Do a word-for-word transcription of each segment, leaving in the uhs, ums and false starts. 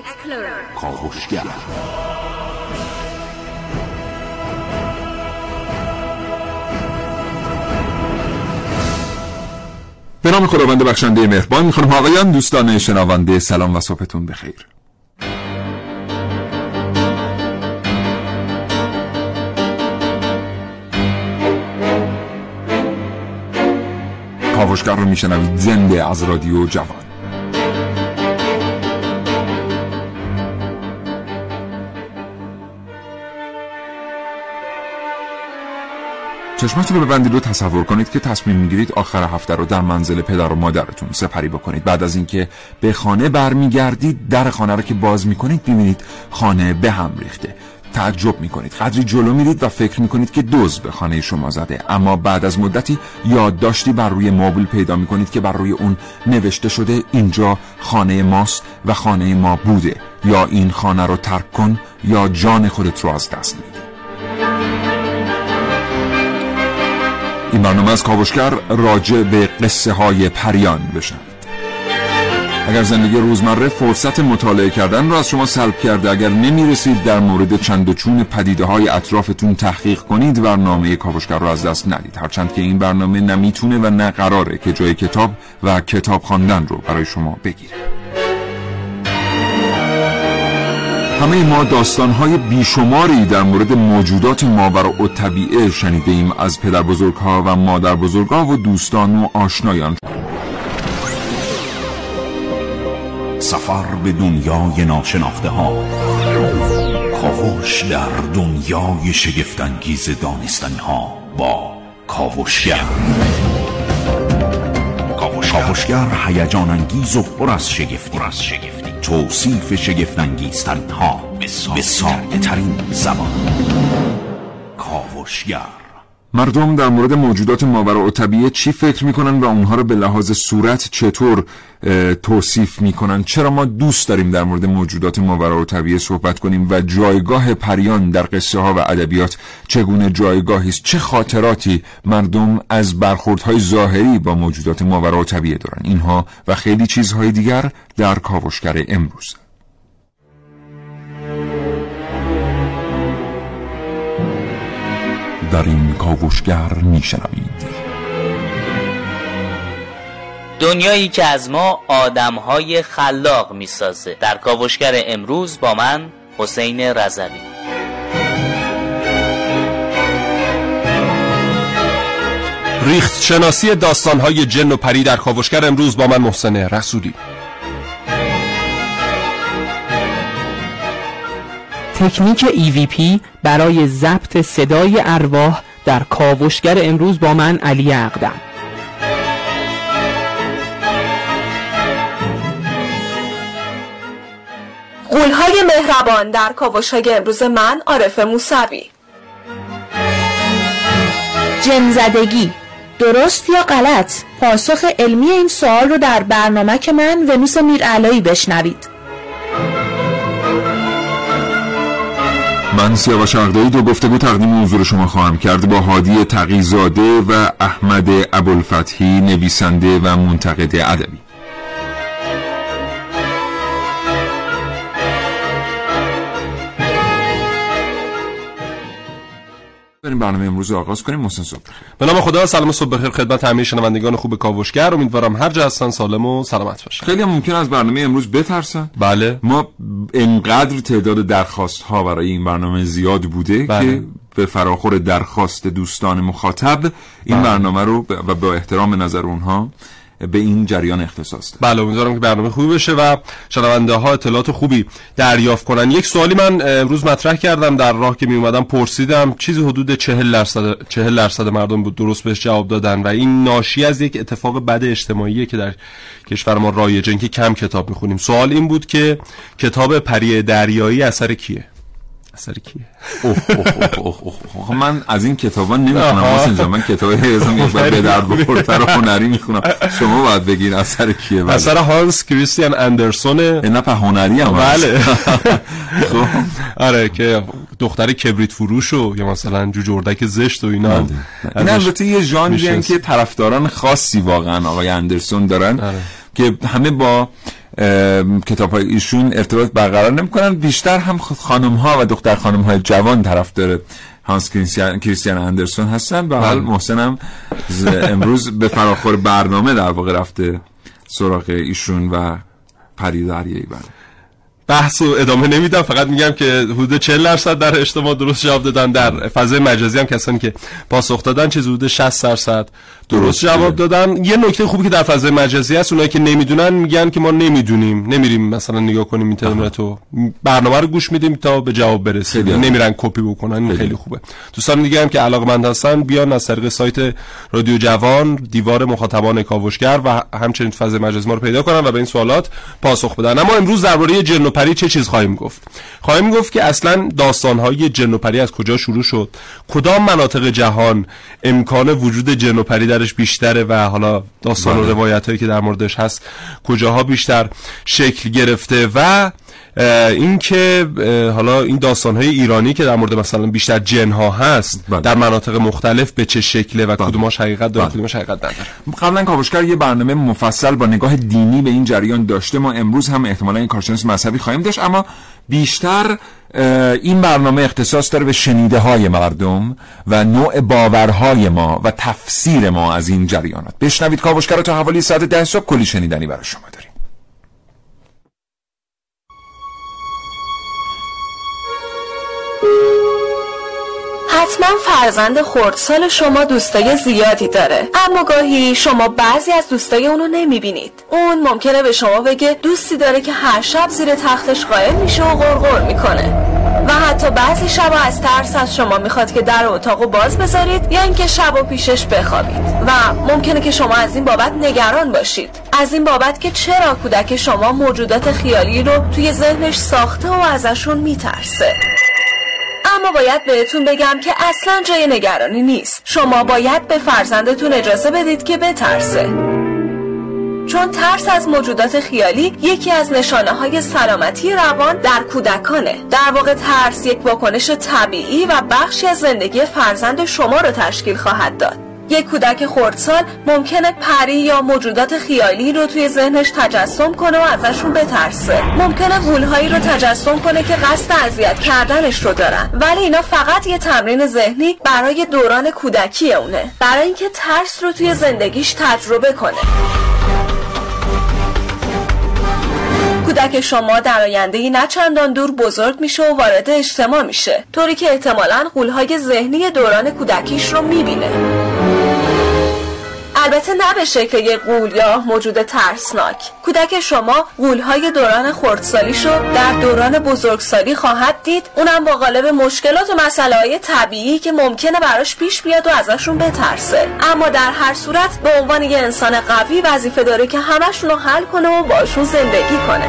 Explorer. کاوشگر. به نام خداوند بخشنده مهربان. خانم و آقایان، دوستان شنونده، سلام و صبحتون بخیر. کاوشگر رو میشنوید زنده از رادیو جوان. چشمتون رو ببندید و تصور کنید که تصمیم میگیرید آخر هفته رو در منزل پدر و مادرتون سپری بکنید. بعد از اینکه به خانه برمیگردید، در خانه رو که باز میکنید میبینید خانه به هم ریخته. تعجب میکنید، قدری جلو میرید و فکر میکنید که دزد به خانه شما زده، اما بعد از مدتی یادداشتی بر روی مبل پیدا میکنید که بر روی اون نوشته شده اینجا خانه ماست و خانه ما بوده، یا این خانه رو ترک کن یا جان خودت رو از دست میدی. این برنامه از کاوشگر راجع به قصه های پریان بشن. اگر زندگی روزمره فرصت مطالعه کردن را از شما سلب کرده، اگر نمیرسید در مورد چند و چون پدیده های اطرافتون تحقیق کنید، برنامه کاوشگر را از دست ندید. هرچند که این برنامه نمیتونه و نه قراره که جای کتاب و کتاب خواندن رو برای شما بگیره. همه ما داستان‌های بیشماری در مورد موجودات ماوراء الطبیعه شنیده ایم، از پدر بزرگ‌ها و مادر بزرگ‌ها و دوستان و آشنایان. سفر به دنیای ناشناخته ها، کاوش در دنیای شگفت‌انگیز دانستنی ها با کاوشگر. کاوشگر هیجان انگیز و پر از شگفتی، توصیف شگفت‌انگیزترین ها به ساده ترین زبان. کاوشگر. مردم در مورد موجودات ماوراء الطبیعه چی فکر میکنن و اونها رو به لحاظ صورت چطور توصیف میکنن؟ چرا ما دوست داریم در مورد موجودات ماوراء الطبیعه صحبت کنیم و جایگاه پریان در قصه ها و ادبیات چگونه جایگاهی است؟ چه خاطراتی مردم از برخوردهای ظاهری با موجودات ماوراء الطبیعه دارن؟ اینها و خیلی چیزهای دیگر در کاوشگر امروز. در این کاوشگر میشنوید دنیایی که از ما آدم‌های خلاق میسازه. در کاوشگر امروز با من حسین رزوی. ریخت شناسی داستان‌های جن و پری در کاوشگر امروز با من محسن رسولی. تکنیک ای وی پی برای ضبط صدای ارواح در کاوشگر امروز با من علی اقدم. قولهای مهربان در کاوشگر امروز من عارف موسعی. جن‌زدگی درست یا غلط؟ پاسخ علمی این سوال رو در برنامه که من ونوس میرالایی بشنوید. من سیاوش شهریگای دو گفتگو تقدیم حضور شما خواهم کرد با هادی تقی‌زاده و احمد ابوالفتحی، نویسنده و منتقد ادبی. بریم برنامه امروز رو آغاز کنیم. محسن صبح بخیر. به نام خدا. سلام صبح بخیر خدمت همه شنوندگان خوب کاوشگر. امیدوارم هر جا هستن سالم و سلامت باشن. خیلی هم ممکنه از برنامه امروز بترسن. بله. ما انقدر تعداد درخواست ها برای این برنامه زیاد بوده، بله، که به فراخور درخواست دوستان مخاطب این، بله، برنامه رو و با احترام نظر اونها به این جریان اختصاص ده. بله، امیدوارم که برنامه خوبی بشه و شنونده ها اطلاعات خوبی دریافت کنن. یک سوالی من امروز مطرح کردم، در راه که می اومدم پرسیدم، چیزی حدود چهل درصد مردم بود درست بهش جواب دادن و این ناشی از یک اتفاق بد اجتماعیه که در کشور ما رایجه، که کم کتاب می خونیم. سوال این بود که کتاب پری دریایی اثر کیه؟ اثر کیه؟ اوه اوه اوه من از این کتابا نمیخونم حسین جان. من کتابای ازم یک بار به درد بخور تر هنری میخونم. شما باید بگین اثر کیه؟ بله. اثر هانس کریستیان اندرسن. نه په هنری هم. بله. خب آره، که دختر کبریت فروش و یا مثلا جو اردک زشت و اینا. نه البته یه ژانری که طرفداران خاصی واقعا آقای اندرسن دارن که همه با کتاب‌های ایشون ارتباط برقرار نمی‌کنن. بیشتر هم خانم‌ها و دختر خانم‌های جوان طرفدار هانس کریستیان اندرسن هستن. به حال محسن هم امروز به فراخور برنامه در واقع رفته سراغ ایشون و پری دریایی. بله بحث رو ادامه نمیدم، فقط میگم که حدود چهل درصد در اجتماع درست جواب دادن، در فضای مجازی هم کسانی که پاسخ دادن چیز حدود شصت درصد درست جواب دادن. یه نکته خوبی که در فضای مجازی هست، اونایی که نمیدونن میگن که ما نمیدونیم، نمیریم مثلا نگاه کنیم اینترنتو، برنامه رو گوش میدیم تا به جواب برسیم، نمیرن کپی بکنن. این خیلی خوبه. دوستان دیگه هم که علاقه‌مند هستن بیان از طریق سایت رادیو جوان دیوار مخاطبان کاوشگر و همچنین فضای مجازی ما رو پیدا کنن و به این سوالات پاسخ بدن. اما امروز درباره جن و پری چه چیز خواهیم گفت؟ خواهیم گفت که اصلا داستان‌های جن و پری از کجا شروع شد، کدام مناطق جهان امکان وجود جن و پری درش بیشتره و حالا داستان و روایت‌هایی که در موردش هست کجاها بیشتر شکل گرفته، و این که حالا این داستان‌های ایرانی که در مورد مثلا بیشتر جن‌ها هست بلد. در مناطق مختلف به چه شکله و کدوماش حقیقت داره کدوماش حقیقت نداره. قبلا کاوشگر یه برنامه مفصل با نگاه دینی به این جریان داشته، ما امروز هم احتمالاً این کارشناس مذهبی خواهیم داشت، اما بیشتر این برنامه اختصاص داره به شنیده های مردم و نوع باورهای ما و تفسیر ما از این جریانات. بشنوید کاوشگر رو تا حوالی ساعت ده صبح، کلی شنیدنی برای شما داریم. حتما فرزند خردسال شما دوستای زیادی داره، اما گاهی شما بعضی از دوستای اونو نمیبینید. اون ممکنه به شما بگه دوستی داره که هر شب زیر تختش قائم میشه و غرغر میکنه و حتی بعضی شبا از ترس از شما میخواد که در اتاقو باز بذارید یا اینکه شبو پیشش بخوابید. و ممکنه که شما از این بابت نگران باشید، از این بابت که چرا کودک شما موجودات خیالی رو توی ذهنش ساخته و ازشون میترسه. اما باید بهتون بگم که اصلا جای نگرانی نیست. شما باید به فرزندتون اجازه بدید که بترسه، چون ترس از موجودات خیالی یکی از نشانه‌های سلامتی روان در کودکانه. در واقع ترس یک واکنش طبیعی و بخشی از زندگی فرزند شما رو تشکیل خواهد داد. یک کودک خردسال ممکنه پری یا موجودات خیالی رو توی ذهنش تجسم کنه و ازشون بترسه. ممکنه غول‌هایی رو تجسم کنه که قصد اذیت کردنش رو دارن، ولی اینا فقط یه تمرین ذهنی برای دوران کودکی اونه، برای اینکه ترس رو توی زندگیش تجربه کنه. کودک شما در آینده‌ای نه چندان دور بزرگ میشه و وارد اجتماع میشه، طوری که احتمالاً غول‌های ذهنی دوران کودکیش رو میبینه. البته نه به شکل یک غول یا موجود ترسناک. کودک شما غول‌های دوران خردسالیشو در دوران بزرگسالی خواهد دید، اونم با قالب مشکلات و مسائل طبیعی که ممکنه براش پیش بیاد و ازشون بترسه. اما در هر صورت به عنوان یه انسان قوی وظیفه داره که همشون رو حل کنه و باشون زندگی کنه.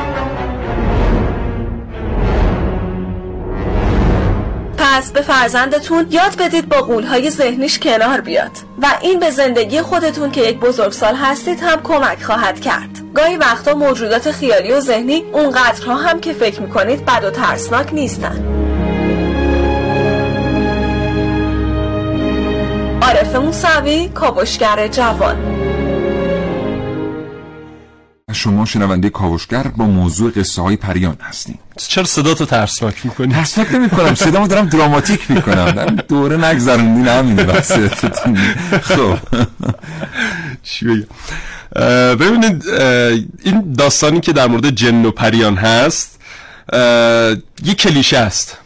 پس به فرزندتون یاد بدید با غول‌های ذهنیش کنار بیاد و این به زندگی خودتون که یک بزرگسال هستید هم کمک خواهد کرد. گاهی وقتا موجودات خیالی و ذهنی اونقدرها هم که فکر میکنید بد و ترسناک نیستن. عارف موسعی، کاوشگر جوان. شما شنونده کاوشگر با موضوع قصه های پریان هستین. چرا صدا تو ترسناک میکنی؟ ترسناک نمیکنم، صدامو دارم دراماتیک میکنم. دارم دوره نگذروندین همینه بسه. خب چی بگم؟ ببینید این داستانی که در مورد جن و پریان هست یک کلیشه است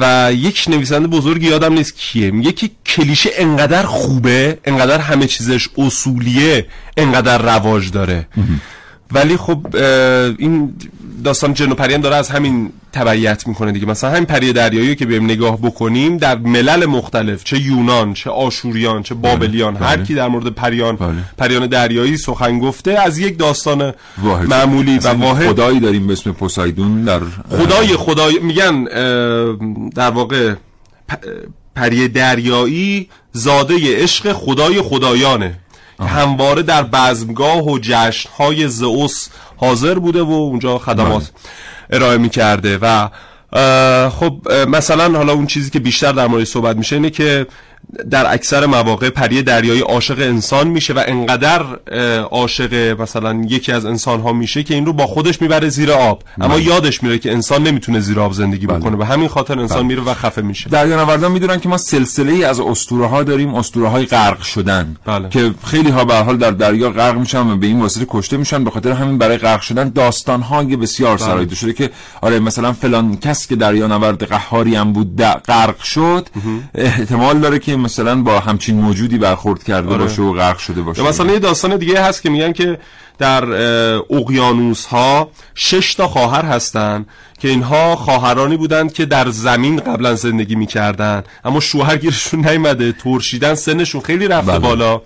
و یک نویسنده بزرگی یادم نیست کیه میگه که کلیشه انقدر خوبه، انقدر همه چیزش اصولیه، انقدر رواج داره. ولی خب این داستان جن و پری هم داره از همین تبعیت میکنه دیگه. مثلا همین پری دریایی که بهم نگاه بکنیم در ملل مختلف، چه یونان، چه آشوریان، چه بابلیان، بله، هر بله. کی در مورد پریان بله. پریان دریایی سخن گفته از یک داستان واحد. معمولی و واحد. خدایی داریم به اسم پوسایدون، در خدای خدای میگن در واقع پ... پری دریایی زاده عشق خدای خدایانه، همواره در بزمگاه و جشن‌های زئوس حاضر بوده و اونجا خدمات ارائه می‌کرده. و خب مثلا حالا اون چیزی که بیشتر در موردش صحبت میشه اینه که در اکثر مواقع پری دریایی عاشق انسان میشه و انقدر عاشق مثلا یکی از انسان‌ها میشه که این رو با خودش میبره زیر آب، اما بله. یادش میره که انسان نمیتونه زیر آب زندگی بله. بکنه، به همین خاطر انسان بله. میره و خفه میشه. دریانوردان میدونن که ما سلسله‌ای از اسطوره‌ها داریم، اسطوره‌های غرق شدن بله. که خیلی ها به هر حال در دریا غرق میشن و به این واسطه کشته میشن، به خاطر همین برای غرق شدن داستان‌های بسیار بله. سراییده شده که آره مثلا فلان کس که دریانورد قهاری هم بود غرق شد، احتمال داره که مثلا با همچین موجودی برخورد کرده آره. باشه و غرق شده باشه. مثلا یه داستان دیگه هست که میگن که در اقیانوس ها شش تا خواهر هستن که اینها خواهرانی بودند که در زمین قبلا زندگی میکردن، اما شوهر گیرشون نیامده، ترشیدن، سنشون خیلی رفته بله. بالا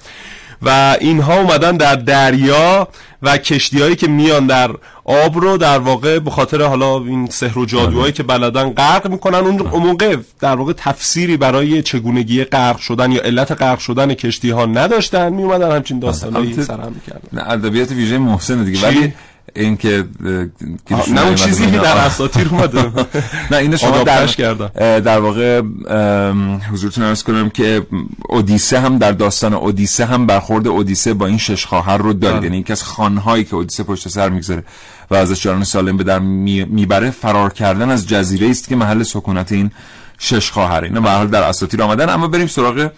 و اینها اومدن در دریا و کشتی‌هایی که میان در آب رو در واقع به خاطر حالا این سحر و جادوهایی که بلدن غرق میکنن. اون موقع در واقع تفسیری برای چگونگی غرق شدن یا علت غرق شدن کشتی‌ها نداشتن، میومدن همچین داستانایی سرهم میکردن. ادبیات ویژه محسن دیگه، ولی این که نه اون چیزی که در اساطیر اومده، نه اینو شما درش کردم. در واقع حضورتون عرض کنم که اودیسه هم در داستان اودیسه هم برخورد اودیسه با این شش خواهر رو دارید، یعنی یکی از خانهایی که اودیسه پشت سر میگذاره و ازش جان سالم به در میبره فرار کردن از جزیره است که محل سکونت این شش خواهر. اینا به هر حال در اساطیر آمدن. اما بریم سراغ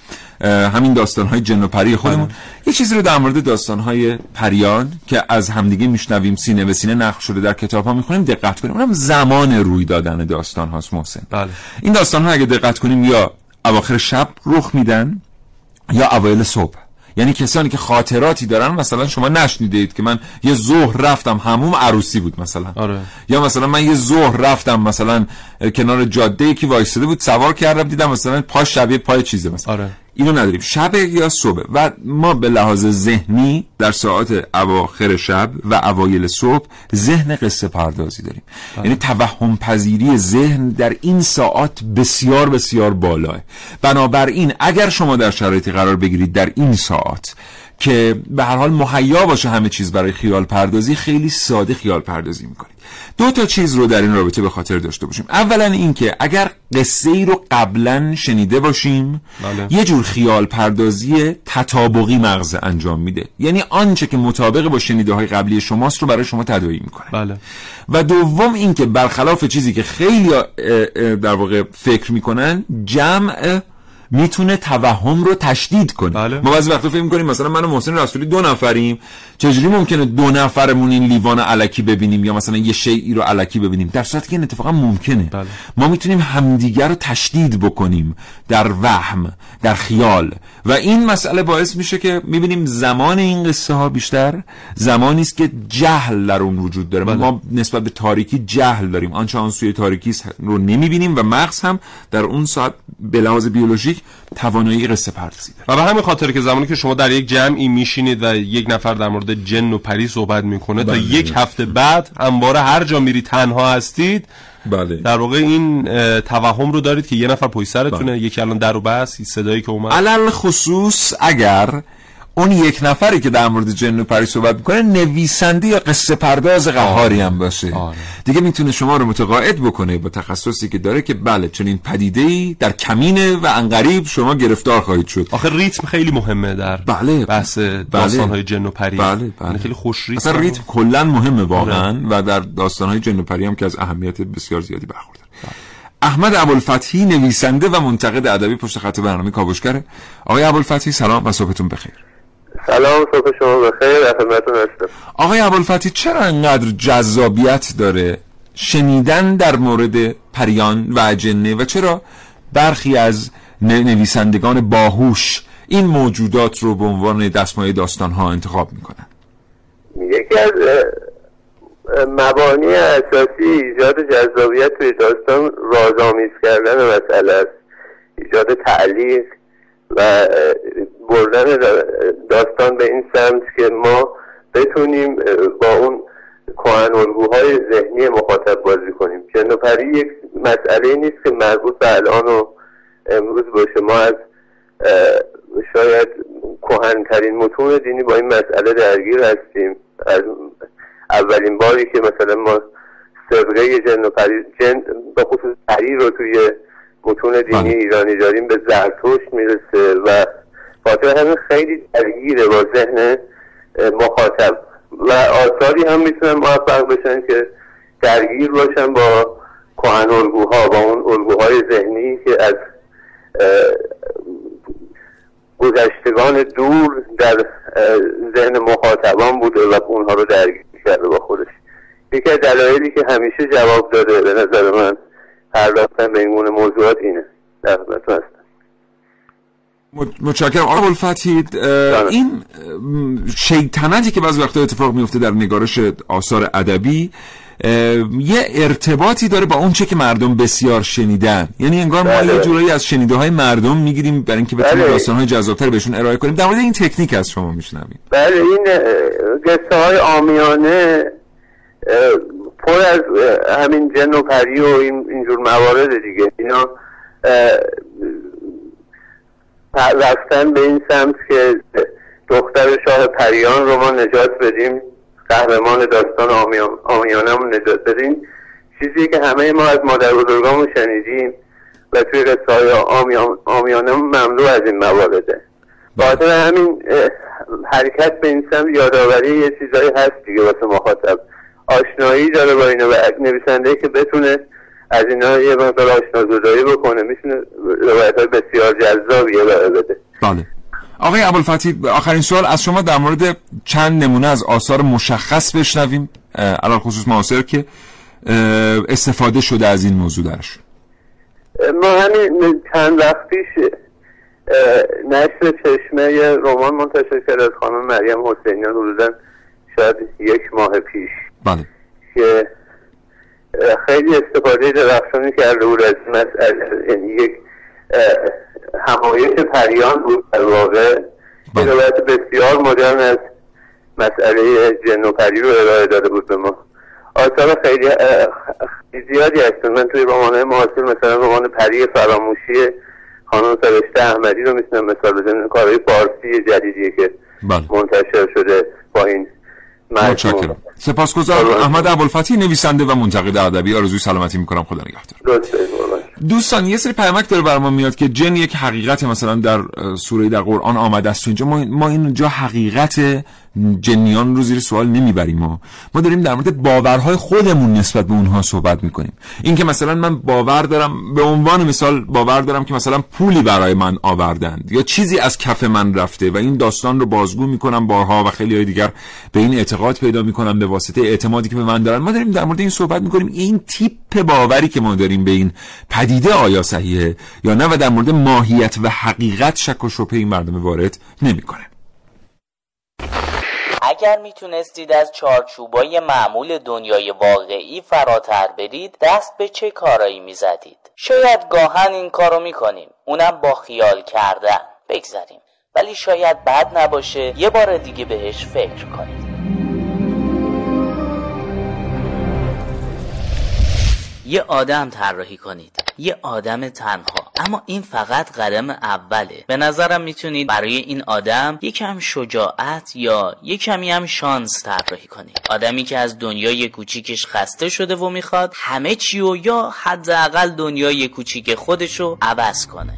همین داستان‌های جن و پری خودمون. یه چیزی رو در مورد داستان‌های پریان که از همدیگه میشنویم، سینه به سینه نقش شده در کتاب‌ها می‌خونیم، دقت کنیم. اونم زمان روی دادن داستان‌هاست محسن. بله. این داستان‌ها اگه دقت کنیم یا اواخر شب رخ میدن یا اوایل صبح. یعنی کسانی که خاطراتی دارن، مثلا شما نشنیدید که من یه ظهر رفتم حموم، عروسی بود مثلا آره. یا مثلا من یه ظهر رفتم مثلا کنار جاده ای که وایساده بود، سوار کردم دیدم مثلا پاش شبیه پای چیزه مثلا آره. اینو نداریم، شب یا صبح. و ما به لحاظ ذهنی در ساعات اواخر شب و اوایل صبح ذهن قصه پردازی داریم آه. یعنی توهم پذیری ذهن در این ساعات بسیار بسیار بالاه. بنابراین اگر شما در شرایطی قرار بگیرید در این ساعات که به هر حال مهیا باشه همه چیز برای خیال پردازی، خیلی ساده خیال پردازی میکنید. دو تا چیز رو در این رابطه به خاطر داشته باشیم. اولا این که اگر قصه ای رو قبلا شنیده باشیم بله. یه جور خیال پردازی تطابقی مغز انجام میده، یعنی آنچه که مطابق با شنیده های قبلی شماست رو برای شما تداعی میکنه بله. و دوم این که برخلاف چیزی که خیلی در واقع فکر میکنن، جمع میتونه توهم رو تشدید کنه بله. ما بعضی وقتا فکر می‌کنیم مثلا من و محسن رسولی دو نفریم، چجوری ممکنه دو نفرمون این لیوان الکی ببینیم یا مثلا یه شیئی رو الکی ببینیم، در صورتی که این اتفاقا ممکنه بله. ما میتونیم همدیگر رو تشدید بکنیم در وهم، در خیال. و این مسئله باعث میشه که میبینیم زمان این قصه ها بیشتر زمانی است که جهل در اون وجود داره بله. ما نسبت به تاریکی جهل داریم، آنچه آن سوی تاریکی رو نمیبینیم و مغز هم در اون ساعت به لحاظ بیولوژیک توانایی قصه پردازی داره. و به همین خاطر که زمانی که شما در یک جمعی میشینید و یک نفر در مورد جن و پری صحبت میکنه بله. تا یک هفته بعد انباره هر جا میری تنها هستید بله. در واقع این توهم رو دارید که یه نفر پشت سرتونه بله. یکی الان در و بس صدایی که اومد. علل خصوص اگر اون یک نفری که در مورد جن و پری صحبت میکنه نویسنده یا قصه پرداز قهاری هم باشه آره. دیگه میتونه شما رو متقاعد بکنه با تخصصی که داره که بله چنین پدیده‌ای در کمینه و عنقریب شما گرفتار خواهید شد. آخه ریتم خیلی مهمه در بله. بحث داستان‌های جن و پری بله. بله. خیلی خوش ریتم، اصلا ریتم کلا مهمه واقعا و در داستان‌های جن و پری هم که از اهمیت بسیار زیادی برخوردار بله. احمد ابوالفتحی نویسنده و منتقد ادبی پشت خط برنامه کاوشگر. آقای ابوالفتحی سلام و صبحتون بخیر. سلام، صبح شما بخیر، خدمتتون هستم. آقای ابوالفتحی چرا انقدر جذابیت داره شنیدن در مورد پریان و اجنه و چرا برخی از نویسندگان باهوش این موجودات رو به عنوان دستمایه داستان‌ها انتخاب می‌کنن؟ یکی از مبانی اساسی ایجاد جذابیت توی داستان رازآمیز کردن مسئله است، ایجاد تعلیق و بردن داستان به این سمت که ما بتونیم با اون کهن الگوهای ذهنی مخاطب بازی کنیم. جن و پری یک مسئله نیست که مربوط به الان و امروز باشه. ما از شاید کهن‌ترین متون دینی با این مسئله درگیر هستیم. از اولین باری که مثلا ما سابقه جن و پری، جن به خصوص پری رو توی متون دینی ایرانی داریم به زرتشت میرسه و خاطر همین خیلی درگیره با ذهن مخاطب و آثاری هم میتونن موفق بشن که درگیر باشن با کهن الگوها، با اون الگوهای ذهنی که از گذشتگان دور در ذهن مخاطبان بوده و اونها رو درگیر کرده با خودش. یکی از دلایلی که همیشه جواب داده به نظر من هر رفتن به این گونه موضوعات اینه. در خدمتتون هستم. متشکرم. آقای ابوالفتحی، این شیطنتی که بعضی وقتا اتفاق میفته در نگارش آثار ادبی یه ارتباطی داره با اون چه که مردم بسیار شنیدن، یعنی انگار ما بله. یه جورایی از شنیده های مردم میگیریم برای اینکه بتونیم بله. داستان های جذابتر بهشون ارائه کنیم. در مورد این تکنیک از شما میشنویم. بله، این قصه های عامیانه پر از همین جن و پری و این اینجور موارد دیگه، اینا رفتن به این سمت که دختر شاه پریان رو ما نجات بدیم، قهرمان داستان عامیانه‌مون نجات بدیم، چیزی که همه ما از مادر بزرگامون شنیدیم و توی قصه‌های عامیانه‌مون مملو از این موارده. باید همین حرکت به این سمت یادآوری یه چیزایی هست دیگه واسه مخاطب، آشنایی داره با اینا و نویسنده که بتونه از اینا یه مقدار آشنازدایی بکنه میتونه روایت‌های بسیار جذابیه ارائه بده. بله. آقای ابوالفتحی، آخرین سوال از شما در مورد چند نمونه از آثار مشخص بشنویم، علاوه خصوص معاصر که استفاده شده از این موضوع درش. ما همین چند وقت پیش نشر چشمه رمان منتشر کرد از خانم مریم حسینیان، حدوداً شاید یک ماه پیش. بله. که خیلی استفاده درخشانی کرده بود از مسئله، یعنی یک همایش پریان بود در واقع، یه روایت بسیار مدرن از مسئله جن و پری رو ارائه داده بود به ما. آثار خیلی زیادی هستن. من توی رمان‌های معاصر مثلا رمان پری فراموشی خانم سروش احمدی رو میتونم مثال بزنم، کارهای فارسی جدیدیه که بله. منتشر شده با این متشکرم. سپاسگزارم. احمد ابوالفتحی، نویسنده و منتقد ادبی، آرزوی سلامتی میکنم. خدا نگهدار. دوستان، یه سری پیامک داره برام میاد که جن یک حقیقت مثلا در سوره در قرآن آمده است، اینجا ما ما اینجا حقیقت جنیان رو زیر سوال نمیبریم، ما ما داریم در مورد باورهای خودمون نسبت به اونها صحبت میکنیم. این که مثلا من باور دارم، به عنوان مثال باور دارم که مثلا پولی برای من آوردند یا چیزی از کف من رفته و این داستان رو بازگو میکنم بارها و خیلی های دیگر به این اعتقاد پیدا میکنم به واسطه اعتمادی که به من دارن. ما داریم در مورد این صحبت میکنیم، این تیپ باوری که ما داریم به این پدیده آیا صحیحه یا نه، و در مورد ماهیت و حقیقت شک و شبهه این مردم وارد نمیکنه. اگر میتونستید از چارچوبای معمول دنیای واقعی فراتر برید، دست به چه کارایی میزدید؟ شاید گاهن این کارو میکنیم، اونم با خیال کردن. بگذاریم، ولی شاید بد نباشه یه بار دیگه بهش فکر کنید. یه آدم طراحی کنید، یه آدم تنها، اما این فقط قدم اوله. به نظرم میتونید برای این آدم یکم شجاعت یا یکمی هم شانس طراحی کنید. آدمی که از دنیای کوچیکش خسته شده و میخواد همه چی و یا حداقل دنیای کوچیک خودشو عوض کنه.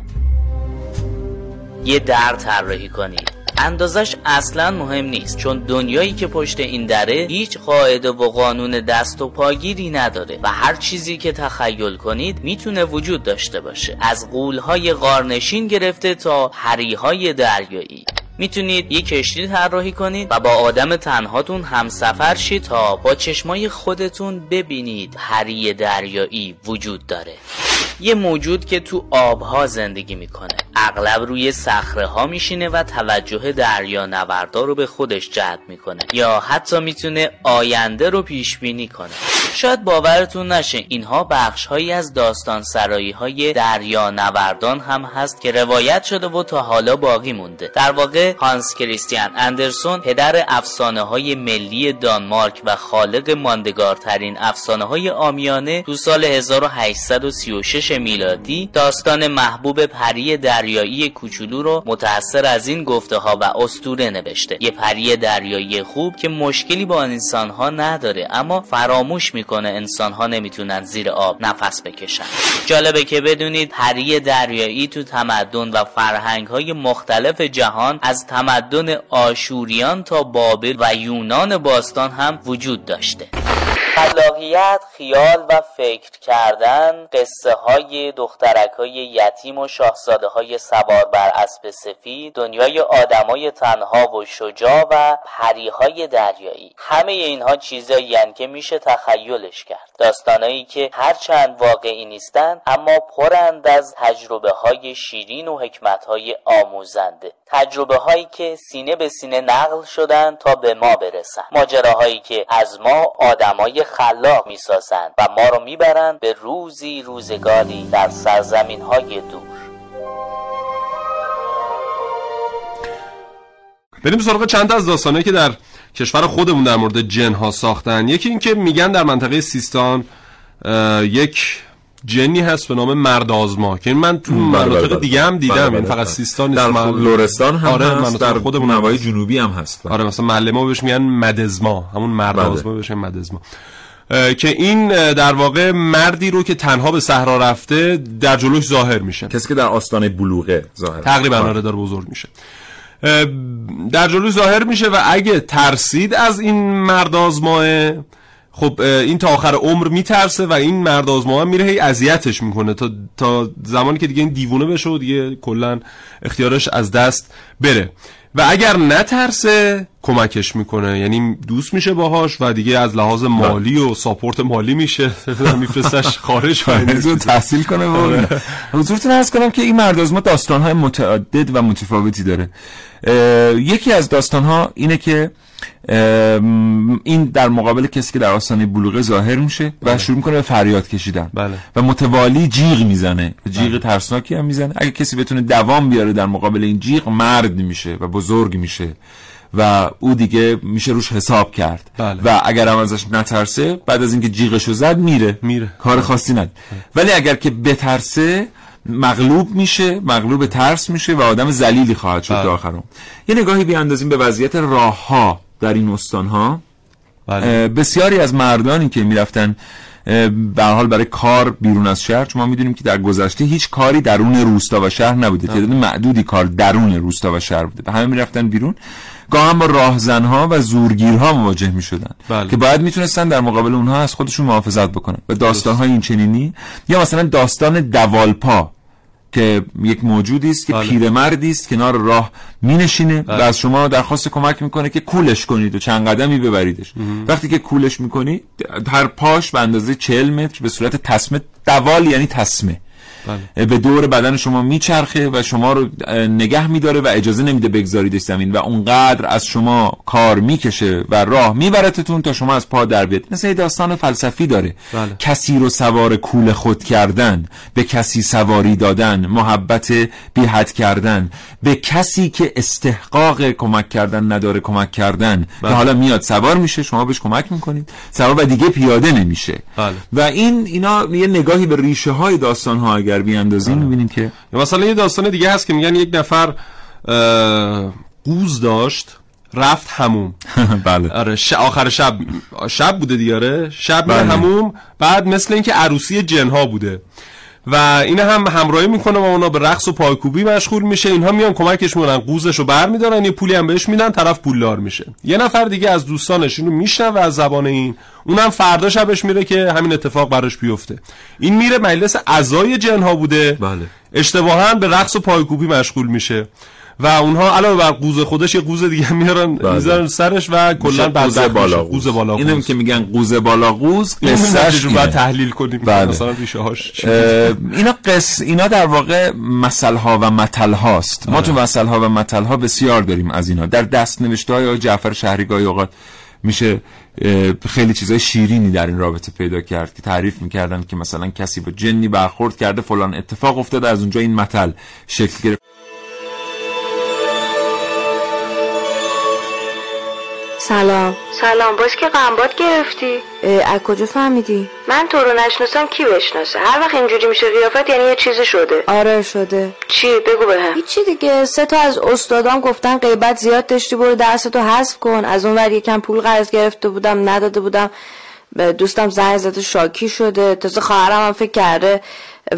یه در طراحی کنید، اندازش اصلا مهم نیست، چون دنیایی که پشت این دره هیچ قاعده و قانون دست و پاگیری نداره و هر چیزی که تخیل کنید میتونه وجود داشته باشه، از غولهای غارنشین گرفته تا پریهای دریایی. میتونید یک کشتی طراحی کنید و با آدم تنهاتون همسفر شید تا با چشمای خودتون ببینید پری دریایی وجود داره. یه موجود که تو آبها زندگی میکنه، اغلب روی صخره ها میشینه و توجه دریا نوردا رو به خودش جلب میکنه، یا حتی میتونه آینده رو پیش بینی کنه. شاید باورتون نشه، اینها بخش هایی از داستان سرایی های دریا نوردان هم هست که روایت شده و تا حالا باقی مونده. در واقع هانس کریستیان اندرسن، پدر افسانه های ملی دانمارک و خالق ماندگارترین افسانه های عامیانه، تو سال هزار و هشتصد و سی و شش میلادی داستان محبوب پری دریایی کوچولو رو متأثر از این گفته ها و اسطوره نوشته. یه پری دریایی خوب که مشکلی با انسان ها نداره اما فراموش میکنه میکنه انسان‌ها نمیتونن زیر آب نفس بکشن. جالبه که بدونید پری دریایی تو تمدن و فرهنگ‌های مختلف جهان از تمدن آشوریان تا بابل و یونان باستان هم وجود داشته. خلاقیت، خیال و فکر کردن، قصه های دخترک های یتیم و شاهزاده های سوار بر اسب سفید، دنیای آدمای تنها و شجاع و پریهای دریایی، همه اینها چیزایی هستند که میشه تخیلش کرد. داستانایی که هرچند واقعی نیستن اما پرند از تجربه های شیرین و حکمت های آموزنده، تجربه هایی که سینه به سینه نقل شدن تا به ما برسن، ماجراهایی که از ما آدمای خلاق میسازند و ما رو میبرند به روزی روزگاری در سرزمین های دور. بریم سراغ چند از داستانهایی که در کشور خودمون در مورد جن ها ساختن. یکی این که میگن در منطقه سیستان یک جنی هست به نام مرد آزما، که من تو مناطق دیگه هم دیدم، یعنی فقط سیستان نیست، در من... لرستان هم آره هست، در خودمون نوای جنوبی هم هست. آره مثلا محله ما بهش میگن مدزما، همون مرد آزما بهش میگن مدزما، که این در واقع مردی رو که تنها به صحرا رفته در جلوش ظاهر میشه، کسی که در آستانه بلوغه ظاهر تقریبا آره داره بزرگ میشه، در جلوش ظاهر میشه و اگه ترسید از این مرد آزما، خب این تا آخر عمر میترسه و این مرد آزما هم میره هی اذیتش میکنه تا تا زمانی که دیگه این دیوونه بشه و دیگه کلا اختیارش از دست بره، و اگر نترسه کمکش میکنه، یعنی دوست میشه باهاش و دیگه از لحاظ مالی و ساپورت مالی میشه، میفرستش خارج و اینو تحصیل کنه. و حضورتون عرض کنم که این مرد آزما داستان‌های متعدد و متفاوتی داره. یکی از داستان‌ها اینه که این در مقابل کسی که در آستانه بلوغ ظاهر میشه و شروع میکنه به فریاد کشیدن، بله. و متوالی جیغ میزنه، جیغ بله. ترسناکی هم میزنه. اگه کسی بتونه دوام بیاره در مقابل این جیغ، مرد میشه و بزرگ میشه و او دیگه میشه روش حساب کرد، بله. و اگر هم ازش نترسه، بعد از اینکه جیغشو زد میره, میره. کار خاصی نداره. ولی اگر که بترسه مغلوب میشه، مغلوب ترس میشه و آدم ذلیلی خواهد شد. تا آخرون یه نگاهی بیاندازیم به وضعیت راهها در این استانها. بله. بسیاری از مردانی که میرفتن به هر حال برای کار بیرون از شهر، چون ما میدونیم که در گذشته هیچ کاری درون روستا و شهر نبوده، تعداد معدودی کار درون روستا و شهر بوده، همه میرفتن بیرون، گاه هم با راهزنها و زورگیرها مواجه میشدن، بله. که باید میتونستن در مقابل اونها از خودشون محافظت بکنن. و داستانهای این چنینی، یا مثلا داستان دوالپا که یک موجودی است که بله. پیرمردی است کنار راه مینشینه بله. و از شما درخواست کمک میکنه که کولش کنید و چند قدمی ببریدش. مهم. وقتی که کولش میکنی، هر پاش به اندازه چهل متر به صورت تسمه، دوال یعنی تسمه، بله. به دور بدن شما میچرخه و شما رو نگه میداره و اجازه نمیده بگذاریدش زمین، و اونقدر از شما کار میکشه و راه میبرتتون تا شما از پا در بیاد. مثل یه داستان فلسفی داره، بله. کسی رو سوار کول خود کردن، به کسی سواری دادن، محبت بیحد کردن، به کسی که استحقاق کمک کردن نداره کمک کردن، بله. حالا میاد سوار میشه، شما بهش کمک میکنید سوار و دیگه پیاده نمیشه، بله. و این اینا یه نگاهی به ریشه های داستان ها اگر بیاندازیم می‌بینیم که مثلا یه داستان دیگه هست که میگن یک نفر قوز داشت رفت حموم. بله. آره ش... آخر شب شب بوده دیاره، شب بله. میره حموم، بعد مثل اینکه عروسی جنها بوده و این هم همراهی میکنه و اونا به رقص و پایکوبی مشغول میشه، اینها میان کمکش میکنن، قوزشو برمیدارن، یه پولی هم بهش میدن، طرف پولدار میشه. یه نفر دیگه از دوستانش اینو میشنوه از زبان این، اونم فردا شبش میره که همین اتفاق براش بیفته. این میره مجلس عزای جنها بوده، بله. اشتباهاً به رقص و پایکوبی مشغول میشه و اونها علاوه بر قوز خودش یه قوز دیگه میارن میذارن سرش و کلا قوز بالا قوز بالا قوز. اینم که میگن قوز بالا قوز، قصهش رو بعد تحلیل کنیم، بله. مثلا ریشه هاش اینا قص اینا در واقع مثل ها و متل هاست. ما تو مثل ها و متل ها بسیار داریم از اینا، در دست نوشته های جعفر شهریگای اوقات میشه خیلی چیزای شیرینی در این رابطه پیدا کرد که تعریف میکردن که مثلا کسی با جنی برخورد کرده، فلان اتفاق افتاد، از اونجا این متل شکل گرفت. سلام. سلام، باش که قنبات گرفتی؟ از کجا فهمیدی؟ من تو رو نشناسم کی بشناسه؟ هر وقت اینجوری میشه قیافت یعنی یه چیزی شده. آره شده. چی؟ بگو بهم. هیچی دیگه، سه تا از استادام گفتن غیبت زیاد داشتی، برو درستو حذف کن. از اون ور یکم پول قرض گرفته بودم نداده بودم، دوستم زنگ زده شاکی شده، تازه خواهرم هم فکر کرده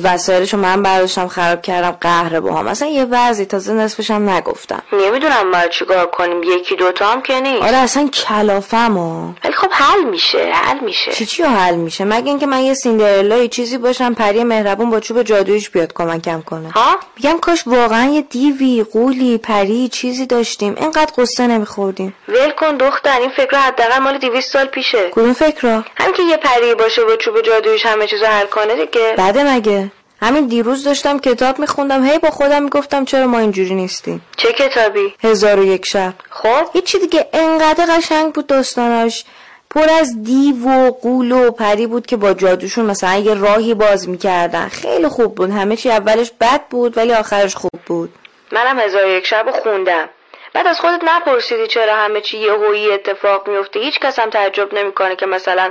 وسایلشو من برداشتم خراب کردم، قهر با هم. اصلا یه وضعی، تازه نصفشم نگفتم. نمیدونم باید چیکار کنیم، یکی دوتا هم که نیست. آره اصلا کلافم ها. ولی خب حل میشه، حل میشه. چی چی حل میشه؟ مگه اینکه من یه سیندرلا یه چیزی باشم، پری مهربون با چوب جادوییش بیاد کمکم کنه. ها؟ میگم کاش واقعا یه دیوی، قولی، پری چیزی داشتیم، اینقدر قصه نمیخوردیم. ول کن دختر، این فکر حداقل مال دویست سال پیشه. کدوم فکرا؟ همین که یه پری باشه با چوب جادوییش همه چیزو حل کنه دیگه. بعد مگه همین دیروز داشتم کتاب میخوندم، هی با خودم میگفتم چرا ما اینجوری نیستیم. چه کتابی؟ هزار و یک شب. خب یه چی دیگه، انقدر قشنگ بود داستاناش، پر از دیو و قول و پری بود که با جادوشون مثلا یه راهی باز میکردن. خیلی خوب بود، همه چی اولش بد بود ولی آخرش خوب بود. منم هزار و یک شب رو خوندم. بعد از خودت نپرسیدی چرا همه چی یه هویی اتفاق میفته؟ هیچ کس هم تعجب نمیکنه که مثلا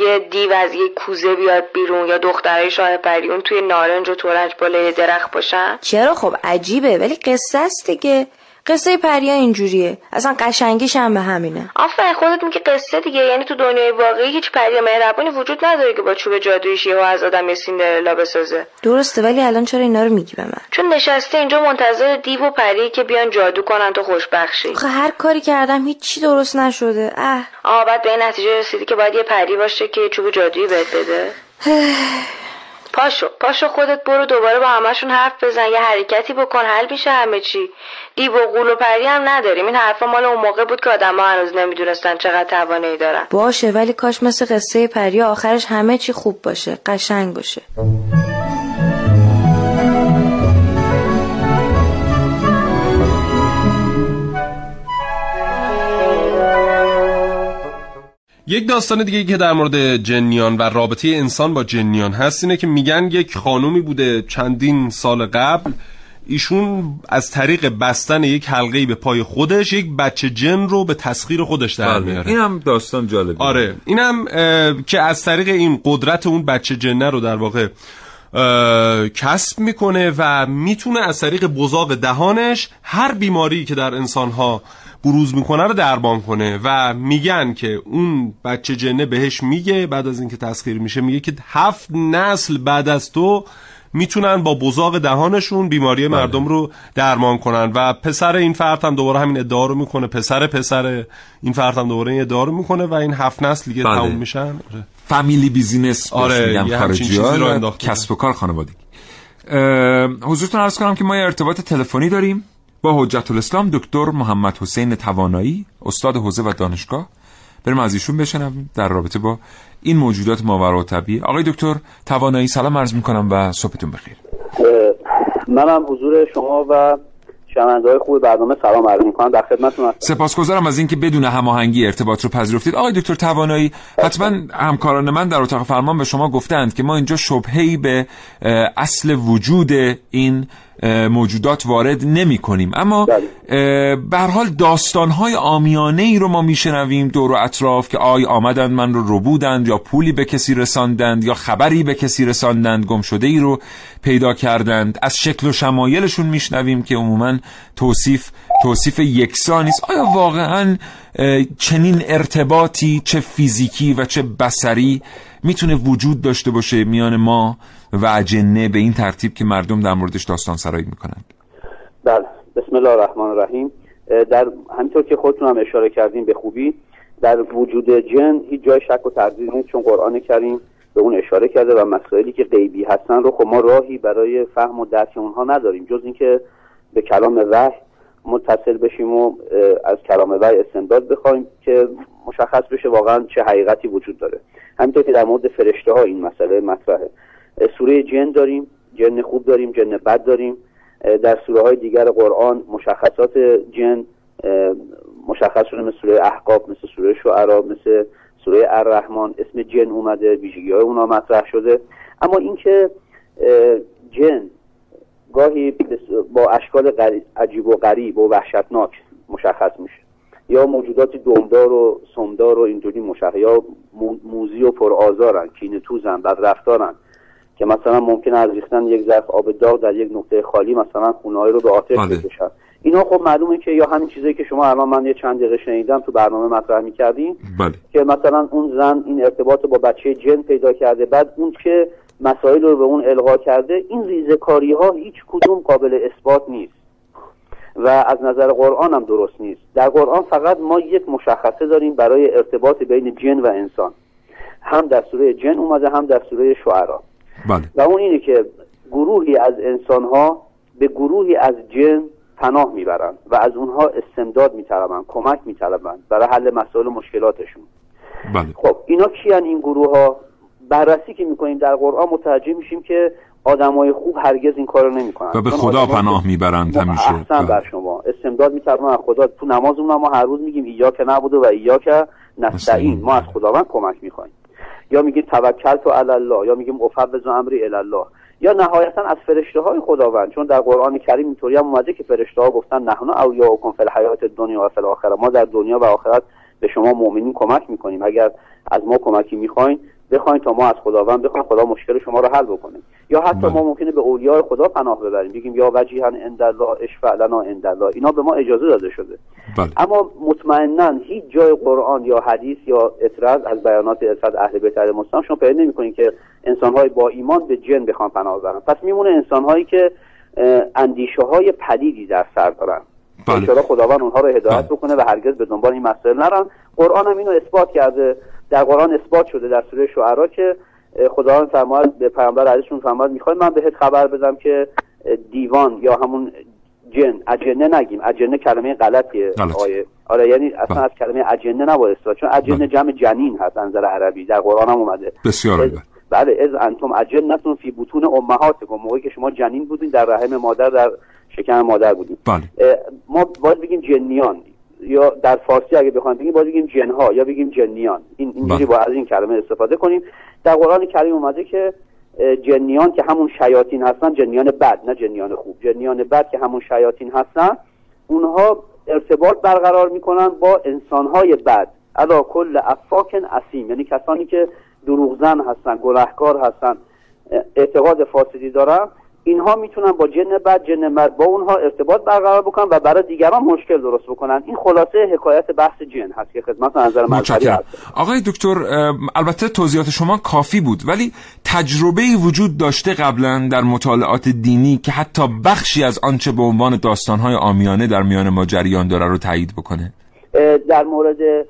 یه دیو از یه کوزه بیاد بیرون، یا دخترای شاه پری اون توی نارنج و تورنج بالای درخت باشن. چرا خب عجیبه، ولی قصه است دیگه. قصه پریا اینجوریه، اصلا قشنگیش هم به همینه. آفرین، خودت میگی قصه دیگه. یعنی تو دنیای واقعی هیچ پری مهربونی وجود نداره که با چوب جادوییش یهو از آدم یه سیندرلا بسازه. درسته، ولی الان چرا اینا رو میگی به من؟ چون نشسته اینجا منتظر دیو و پری که بیان جادو کنن تو خوشبخشی. آخه هر کاری کردم هیچی درست نشده. اه آ بعد به این نتیجه رسیدی که باید یه پری باشه که چوب جادویی بهت بده. پاشو پاشو خودت برو دوباره با همشون حرف بزن، یه حرکتی بکن، حل میشه همه چی. دیو و قول و پری هم نداریم، این حرفا مال اون موقع بود که آدما هنوز نمیدونستن چقدر توانایی دارن. باشه، ولی کاش مثل قصه پری آخرش همه چی خوب باشه، قشنگ باشه. یک داستان دیگه که در مورد جنیان و رابطه انسان با جنیان هست اینه که میگن یک خانومی بوده چندین سال قبل، ایشون از طریق بستن یک حلقه‌ای به پای خودش یک بچه جن رو به تسخیر خودش در میاره. این هم داستان جالبه. آره اینم که از طریق این قدرت اون بچه جنه رو در واقع کسب میکنه و میتونه از طریق بزاق دهانش هر بیماری که در انسانها بروز میکنه رو درمان کنه. و میگن که اون بچه جنه بهش میگه بعد از اینکه تسخیر میشه، میگه که هفت نسل بعد از تو میتونن با بزاق دهانشون بیماری بله. مردم رو درمان کنن. و پسر این فرد هم دوباره همین ادعا رو میکنه، پسر پسر این فرد هم دوباره این ادعا رو میکنه و این هفت نسل دیگه بله. تموم میشن. فامیلی بیزینس آره میگم خارجی‌ها، کسب و کار خانوادگی. حضورتون عرض کنم که ما ارتباط تلفنی داریم با حجت الاسلام دکتر محمد حسین توانایی، استاد حوزه و دانشگاه. بریم از ایشون بشنویم در رابطه با این موجودات ماورا طبیعی. آقای دکتر توانایی سلام عرض می‌کنم و صحبتون بخیر. منم حضور شما و شنونده‌های خوب برنامه سلام عرض می‌کنم، در خدمتتون هستم. سپاسگزارم از اینکه بدون هماهنگی ارتباط رو پذیرفتید. آقای دکتر توانایی، حتما همکاران من در اتاق فرمان به شما گفتند که ما اینجا شبهه‌ای به اصل وجود این موجودات وارد نمی کنیم، اما به هر حال داستان‌های عامیانه ای رو ما میشنویم دور و اطراف که آی آمدند من رو ربودند، یا پولی به کسی رساندند، یا خبری به کسی رساندند، گمشده‌ای رو پیدا کردند. از شکل و شمایلشون میشنویم که عموماً توصیف توصیف یکسان نیست. آیا واقعاً چنین ارتباطی چه فیزیکی و چه بصری میتونه وجود داشته باشه میان ما و اجنه به این ترتیب که مردم در موردش داستان سرایی میکنند؟ بله، بسم الله الرحمن الرحیم. در همینطور که خودتون هم اشاره کردین به خوبی، در وجود جن هیچ جای شک و تردید نیست، چون قرآن کریم به اون اشاره کرده و مسائلی که غیبی هستن رو خب ما راهی برای فهم و درک اونها نداریم جز اینکه به کلام وحی متصل بشیم و از کلام وحی استنباط بخوایم که مشخص بشه واقعا چه حقیقتی وجود داره. همینطور که در مورد فرشته ها این مسئله مطرحه. سوره جن داریم، جن خوب داریم، جن بد داریم. در سوره های دیگر قرآن مشخصات جن مشخص شده، مثل سوره احقاف، مثل سوره شعرا، مثل سوره الرحمن اسم جن اومده، ویژگی های اونا مطرح شده. اما اینکه جن گاهی با اشکال عجیب و غریب و وحشتناک مشخص میشه، یا موجودات دمدار و سمدار و اینطوری مشخص، یا موذی و پرآزارن، کینه توزن، بدرفتارن که مثلا ممکنه از ریختن یک ظرف آب داغ در یک نقطه خالی مثلا خونه‌ای رو به آتش بکشن. اینا خب معلومه که یا همین چیزایی که شما الان من یه چند دقیقه شنیدم تو برنامه مطرح می‌کردین که مثلا اون زن این ارتباط با بچه جن پیدا کرده، بعد اون که مسائل رو به اون القا کرده، این ریزه‌کاری‌ها هیچ کدوم قابل اثبات نیست و از نظر قرآن هم درست نیست. در قرآن فقط ما یک مشخصه داریم برای ارتباط بین جن و انسان، هم در سوره جن اومده هم در سوره شعرا، و اون اینه که گروهی از انسان‌ها به گروهی از جن پناه میبرند و از اونها استمداد میطلبند، کمک میطلبند برای حل مسائل و مشکلاتشون. بله. خب اینا کیان این گروه‌ها؟ بررسی که میکنیم در قرآن متوجه میشیم که آدمای خوب هرگز این کارو نمیکنن و به خدا پناه میبرند همیشه. احسن بر شما، استمداد میطلبن از خدا. تو نمازمون ما هر روز میگیم ایاک نعبد و ایاک نستعین، ما از خداوند کمک میخوایم، یا میگیم توکلت علی الله، یا میگیم افوض امری الی الله، یا نهایتا از فرشته‌های خداوند، چون در قرآن کریم اینطوری هم اومده که فرشته‌ها گفتن نحن اولیاؤکم فی الحیات الدنیا و فی الاخره، ما در دنیا و آخرت به شما مؤمنین کمک میکنیم، اگر از ما کمکی میخواین بخواین تا ما از خداوند بخواین، خدا مشکل شما رو حل بکنه. یا حتی ما ممکنه به اولیاء خدا پناه ببریم، بگیم یا وجیها عند الله اشفع لنا عند الله، اینا به ما اجازه داده شده. بله. اما مطمئنا هیچ جای قرآن یا حدیث یا اعتراض از بیانات ارشاد اهل بیت المصطفی شما پیدا نمی‌کنین که انسان‌های با ایمان به جن بخوان پناه ببرن. پس میمونه انسان‌هایی که اندیشه‌های پلیدی در سر دارن. بله. ان شاء الله خداوند اونها رو هدایت بله. بکنه و هرگز به دنبال این مسائل نرن. قرآن هم اینو اثبات کرده. در قرآن اثبات شده در سوره شعرا که خداوند فرمود به پیامبر علیشون فرمود میخوای من بهت خبر بدم که دیوان یا همون جن، اجنه نگیم، اجنه کلمه غلطیه آیه، آره یعنی اصلا با. از کلمه اجنه نباید استفاده، چون اجنه جمع جنین هست از نظر عربی، در قرآن هم اومده. بسیار عالی. بله، از انتم اجنتون فی بطون امهاتکم، موقعی که شما جنین بودین در رحم مادر، در شکم مادر بودین. ما باید بگیم جنیان، یا در فارسی اگه بخوایم بگیم باید بگیم جنها یا بگیم جنیان، این اینجوری با از این کلمه استفاده کنیم. در قرآن کریم اومده که جنیان که همون شیاطین هستن، جنیان بد نه جنیان خوب، جنیان بد که همون شیاطین هستن، اونها ارتباط برقرار میکنن با انسانهای بد، الا کل افاکن اسیم، یعنی کسانی که دروغزن هستن، گناهکار هستن، اعتقاد فاسدی دارن، اینها میتونن با جن بد، جن مرد با اونها ارتباط برقرار بکنن و برای دیگران مشکل درست بکنن. این خلاصه حکایت بحث جن هست که خدمت از نظر مذهبی هست. آقای دکتر البته توضیحات شما کافی بود، ولی تجربه‌ای وجود داشته قبلا در مطالعات دینی که حتی بخشی از آنچه به عنوان داستان‌های عامیانه در میان ما جریان داره رو تایید بکنه؟ در مورد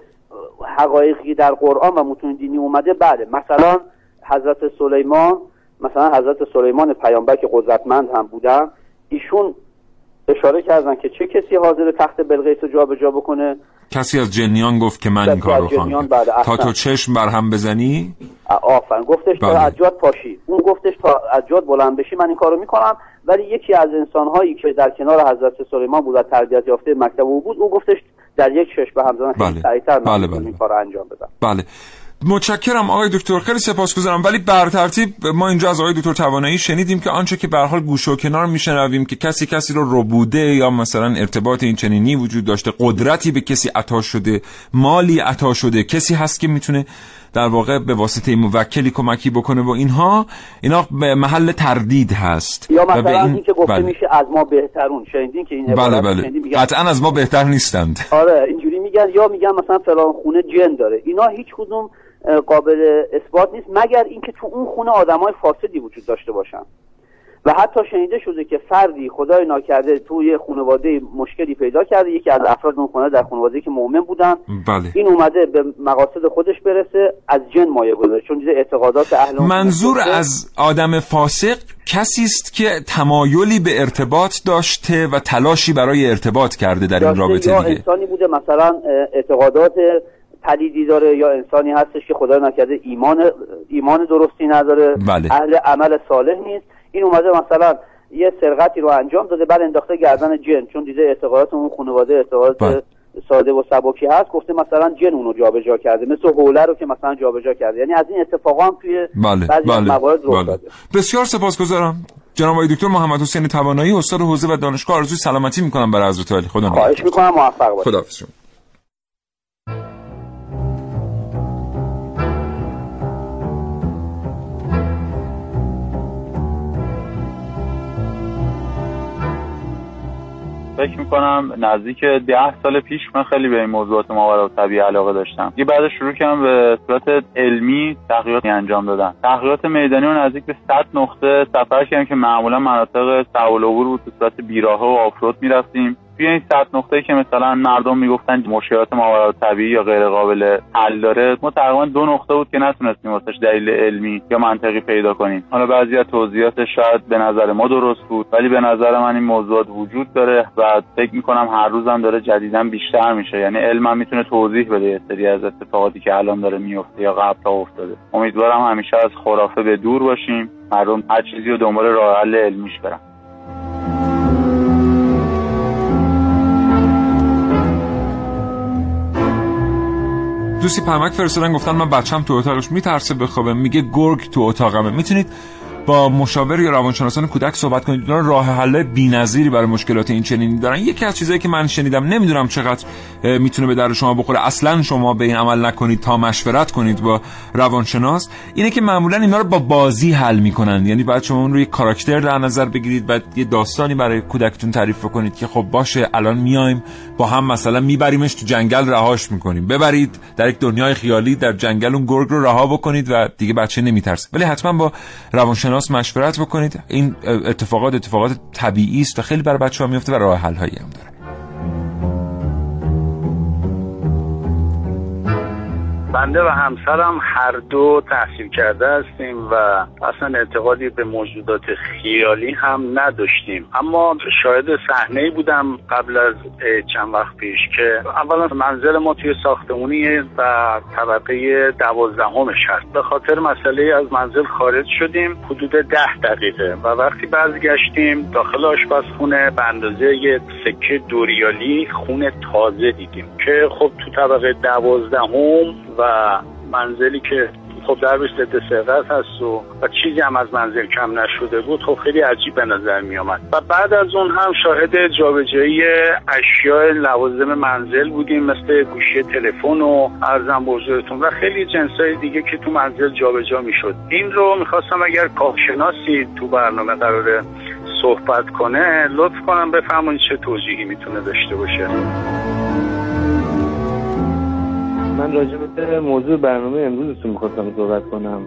حقایقی در قرآن و متون دینی اومده بله، مثلا حضرت سلیمان مثلا حضرت سلیمان پیامبر که قدرتمند هم بودن، ایشون اشاره کردن که چه کسی حاضر تخت بلقیس رو جابجا بکنه؟ کسی از جنیان گفت که من این کارو خواهم کرد، تا تو چشم بر هم بزنی آفرین، گفتش بله. تا عجاد پاشی، اون گفتش تا عجاد بلند بشی من این کارو میکنم. ولی یکی از انسانهایی که در کنار حضرت سلیمان بود و تربیت یافته مکتب او بود، او گفتش در یک چشم به هم زدن خیلی سریعتر بله. بله. بله. بله. این کارو انجام بدم. بله متشکرم آقای دکتر، خیلی سپاسگزارم. ولی بر ترتیب ما اینجا از آقای دکتر توانایی شنیدیم که آنچه که به هر حال گوش و کنار میشنویم که کسی کسی رو ربوده یا مثلا ارتباط این چنینی وجود داشته، قدرتی به کسی عطا شده، مالی عطا شده، کسی هست که میتونه در واقع به واسطه موکلی کمکی بکنه و اینها، اینا محل تردید هست. یا مثلا این... این که گفته بله. میشه از ما بهترون، شنیدین که این بله بله میگن... قطعا از ما بهتر نیستند. آره اینجوری میگن، یا میگن مثلا فلان خونه جن داره، اینا هیچ کدوم قابل اثبات نیست مگر اینکه تو اون خونه آدمای فاسدی وجود داشته باشن. و حتی شنیده شده که فردی خدای ناکرده تو یه خانواده مشکلی پیدا کرده، یکی از افراد اون خونه در خانواده‌ای که مؤمن بودن بله. این اومده به مقاصد خودش برسه، از جن مایه گذاشته، چون اعتقادات اهل منظور بوده. از آدم فاسق کسی است که تمایلی به ارتباط داشته و تلاشی برای ارتباط کرده در این رابطه، یا دیگه انسانی بوده مثلا اعتقادات پلیدی داره، یا انسانی هستش که خدا نکرده ایمان ایمان درستی نداره بله. اهل عمل صالح نیست، این اومده مثلا یه سرقتی رو انجام داده، بعد انداخته گردن جن، چون دیده اعتقادات اون خانواده اعتقادات بله. ساده و سبکی هست، گفته مثلا جن اون رو جابجا کرده، مثل حوله رو که مثلا جابجا کرده، یعنی از این اتفاقا هم توی بله. بعضی بله. موارد رخ داده. بسیار سپاسگزارم جناب آقای دکتر محمد حسین توانایی، استاد حوزه و دانشگاه. آرزوی سلامتی می‌کنم برای حضرت عالی. خدا خواهش می‌کنم، موفق باشید. خداحافظ. فکر میکنم نزدیک ده سال پیش من خیلی به این موضوعات ماورا و طبیعی علاقه داشتم. دیگه بعد شروع کردم به صورت علمی تحقیقاتی انجام دادن. تحقیقات میدانی و نزدیک به صد نقطه سفر کردم که معمولا مناطق سهول عبور بود، به صورت بیراهه و آفرود میرفتیم. توی این صد نقطه‌ای که مثلا مردم میگفتن مشکلات ماورای طبیعی یا غیر قابل حل داره، ما تقریبا دو نقطه بود که نتونستیم واسش دلیل علمی یا منطقی پیدا کنیم. حالا بعضی از توضیحات شاید به نظر ما درست بود، ولی به نظر من این موضوعات وجود داره و فکر می‌کنم هر روزم داره جدیداً بیشتر میشه. یعنی علم هم میتونه توضیح بده یه سری از اتفاقاتی که الان داره میفته یا قبل تا افتاده. امیدوارم همیشه از خرافه به دور باشیم، مردم هر چیزی رو دنبال راه حل علمیش برن. دوستی پرمک فرستادن، گفتن من بچه‌م تو اتاقش میترسه بخوابه، میگه گرگ تو اتاقمه. میتونید با مشاور یا روانشناسان کودک صحبت کنید، اونا راه حل بی‌نظیری برای مشکلات این چنینی دارن. یکی از چیزایی که من شنیدم، نمیدونم چقدر میتونه به در شما بخوره، اصلا شما به این عمل نکنید تا مشورت کنید با روانشناس، اینه که معمولا اینا رو با بازی حل میکنن. یعنی بعد شما اون رو یک کاراکتر در نظر بگیرید، بعد یه داستانی برای کودکتون تعریف کنید که خب باشه الان میایم با هم مثلا میبریمش تو جنگل رهاش میکنیم، ببرید در یک دنیای خیالی در جنگل اون گرگ رو رها بکنید و دیگه بچه نمیترسه. ولی حتما با روانشناس مشورت بکنید، این اتفاقات اتفاقات طبیعی است و خیلی برای بچه‌ها میفته و راه حل هایی هم داره. بنده و همسرم هر دو تحصیل کرده هستیم و اصلا اعتقادی به موجودات خیالی هم نداشتیم، اما شاهد صحنه‌ای بودم قبل از چند وقت پیش که اولا منزل ما توی ساختمونیه و طبقه دوازدهمش هست. به خاطر مسئله از منزل خارج شدیم حدود ده دقیقه و وقتی برگشتیم داخل آشپزخونه به اندازه یه سکه دو ریالی خون تازه دیدیم که خب تو طبقه دوازدهم و منزلی که خب دربش ضد سرقت هست و, و چیزی هم از منزل کم نشده بود، خب خیلی عجیب به نظر می آمد. و بعد از اون هم شاهد جابجایی اشیاء لوازم منزل بودیم، مثل گوشی تلفن و ارزم بزرگتون و خیلی جنسای دیگه که تو منزل جابجا می شد. این رو می خواستم اگر کارشناسی تو برنامه قراره صحبت کنه لطف کنم بفهمونی چه توجیهی می تونه داشته باشه. من راجع به موضوع برنامه امروزتون می‌خواستم صحبت کنم،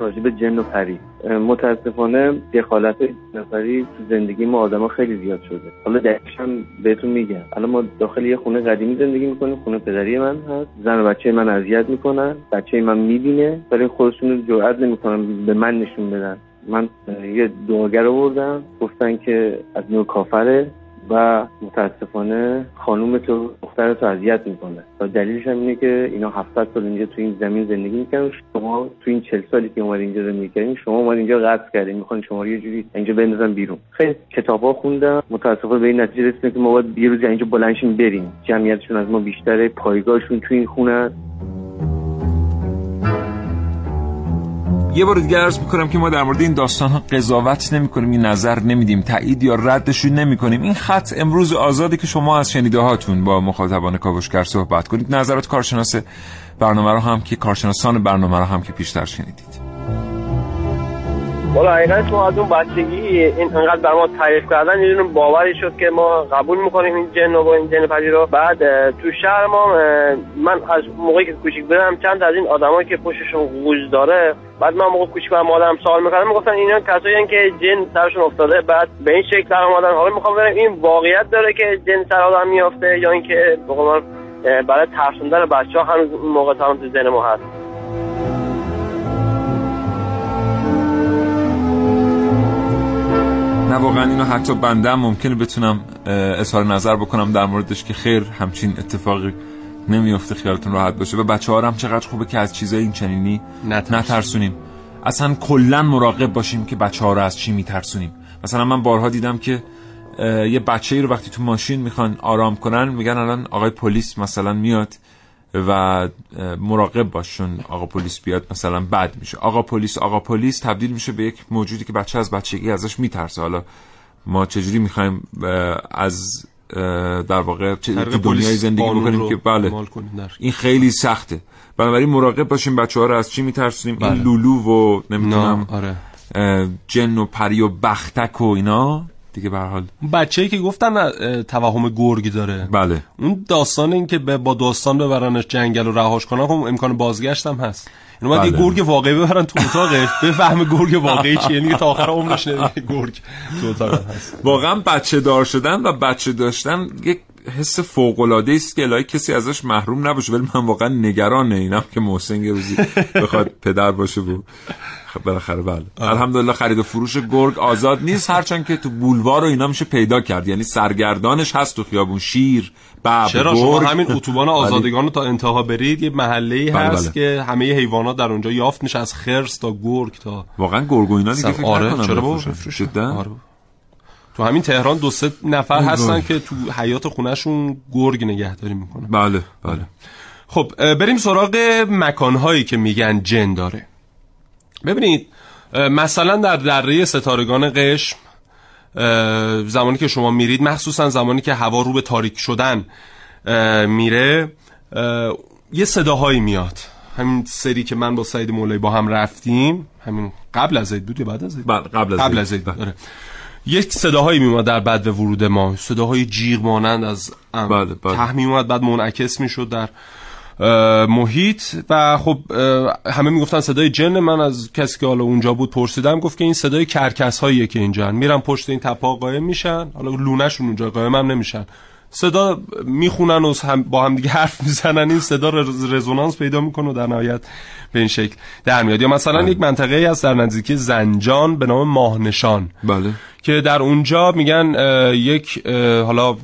راجع به جن و پری. متاسفانه دخالت نفری تو زندگی ما آدم‌ها خیلی زیاد شده. حالا دقیقاً بهتون میگم، الان ما داخل یه خونه قدیمی زندگی می‌کنیم، خونه پدری من هست، زن و بچه من اذیت می‌کنن، بچه من می‌بینه ولی خودشون جرئت نمی‌کنن به من نشون بدن. من یه دعاگر آوردم، گفتن که از نوع کافره و متاسفانه خانوم تو دختر تو اذیت میکنه و دلیلش هم اینه که اینا هفتاد سال اینجا تو این زمین زندگی میکنن، شما تو این چهل سالی که اومد اینجا زندگی کردین شما اومد اینجا قصد کردین، میخوان شما رو یه جوری اینجا بندازن بیرون. خیلی کتابا خوندم، متاسفانه به این نتیجه رسیدم که ما باید یه روز اینجا بلند شیم بریم، جمعیتشون از ما بیشتره، پایگاهشون تو این خونه. یه بار دیگه عرض می‌کنم که ما در مورد این داستان‌ها قضاوت نمی‌کنیم، این نظر نمی‌دیم، تایید یا ردش نمی‌کنیم. این خط امروز آزاده که شما از شنیده‌هاتون با مخاطبان کاوشگر صحبت کنید، نظرات کارشناس برنامه رو هم که کارشناسان برنامه رو هم که پیشتر شنیدید. والا حقیقت ما از اون بچگی اینقدر بر ما تعریف کردن، یه دونه باوری شد که ما قبول میکنیم این جن و این جن پری رو. بعد تو شهر ما من از موقعی که کوچیک بودم چند از این آدمایی که پشتشون گوز داره، بعد من موقع کوچیک بودم مادرم سوال می‌کردم میگفتن اینا کسایین که جن سرشون افتاده بعد به این شکل در اومدن. حالا میخوام برم این واقعیت داره که جن سر آدم میافته یا اینکه به قول من برای ترسوندن بچه‌ها هنوز اون موقع تا تو ذهن ما هست. نه واقعا اینو حتی بنده هم ممکنه بتونم اظهار نظر بکنم در موردش که خیر همچین اتفاقی نمیفته، خیالتون راحت باشه. و بچه‌ها هم چقدر خوبه که از چیزای این چنینی نترسونیم، اصلا کلا مراقب باشیم که بچه‌ها رو از چی میترسونیم. مثلا من بارها دیدم که یه بچه‌ای رو وقتی تو ماشین میخوان آرام کنن میگن الان آقای پلیس مثلا میاد و مراقب باشون آقا پلیس بیاد مثلا بد میشه، آقا پلیس آقا پلیس تبدیل میشه به یک موجودی که بچه از بچگی ازش میترسه. حالا ما چجوری میخوایم از در واقع دنیای زندگی بکنیم که بله این خیلی سخته. بنابراین مراقب باشیم بچه‌ها رو از چی میترسونیم. بله. این لولو و نمیدونم آره. جن و پری و بختک و اینا دیگه به هر حال بچه‌ای که گفتن توهم گرگ داره، بله، اون داستان این که با داستان ببرنش جنگل و رهاش کنن هم امکان بازگشت هم هست. اینو بعد بله. گرگ واقعی ببرن تو اتاقش بفهمه گرگ واقعی چیه، یعنی تا آخر عمرش نمی‌بینه گرگ تو اتاق هست. واقعا بچه دار شدن و بچه داشتن یک حس فوق‌العاده است که الهی کسی ازش محروم نباشه، ولی من واقعا نگرانم اینم که محسن روزی بخواد پدر باشه و بالاخره بله آه. الحمدلله خرید و فروش گرگ آزاد نیست، هرچند که تو بولوار و اینا میشه پیدا کرد، یعنی سرگردانش هست تو خیابون شیر باب چرا گرگ. شما همین اتوبان آزادگان رو تا انتها برید یه محله بله هست بله. که همه حیوانات در اونجا یافت میشه، از خرس تا گرگ تا واقعا گرگ و اینا دیگه فکر آره. نکنم چرا فروشیدن. تو همین تهران دو سه نفر هستن که تو حیات خونه‌شون گرگ نگهداری میکنن. بله بله. خب بریم سراغ مکان‌هایی که میگن جن داره. ببینید مثلا در دره ستارگان قشم زمانی که شما میرید، مخصوصا زمانی که هوا رو به تاریک شدن میره، یه صداهایی میاد. همین سری که من با سعید مولایی با هم رفتیم، همین قبل از عید بود یا بعد از عید؟ بله قبل از قبل از عید. یک صداهایی میومد در بعد ورود ما، صداهای جیغ مانند از ته میومد، بعد منعکس میشد در محیط و خب همه میگفتن صدای جن. من از کسی که حالا اونجا بود پرسیدم، گفت که این صدای کرکس هاییه که اینجا میرن پشت این تپا قایم میشن، حالا لونهشون اونجا قایم هم نمیشن، صدا میخونن و هم با هم دیگه حرف میزنن، این صدا رزونانس پیدا میکنه و در نهایت به این شکل در میاد. یا مثلا بله. یک منطقه ای هست در نزدیکی زنجان به نام ماهنشان، بله، که در اونجا میگن یک حالا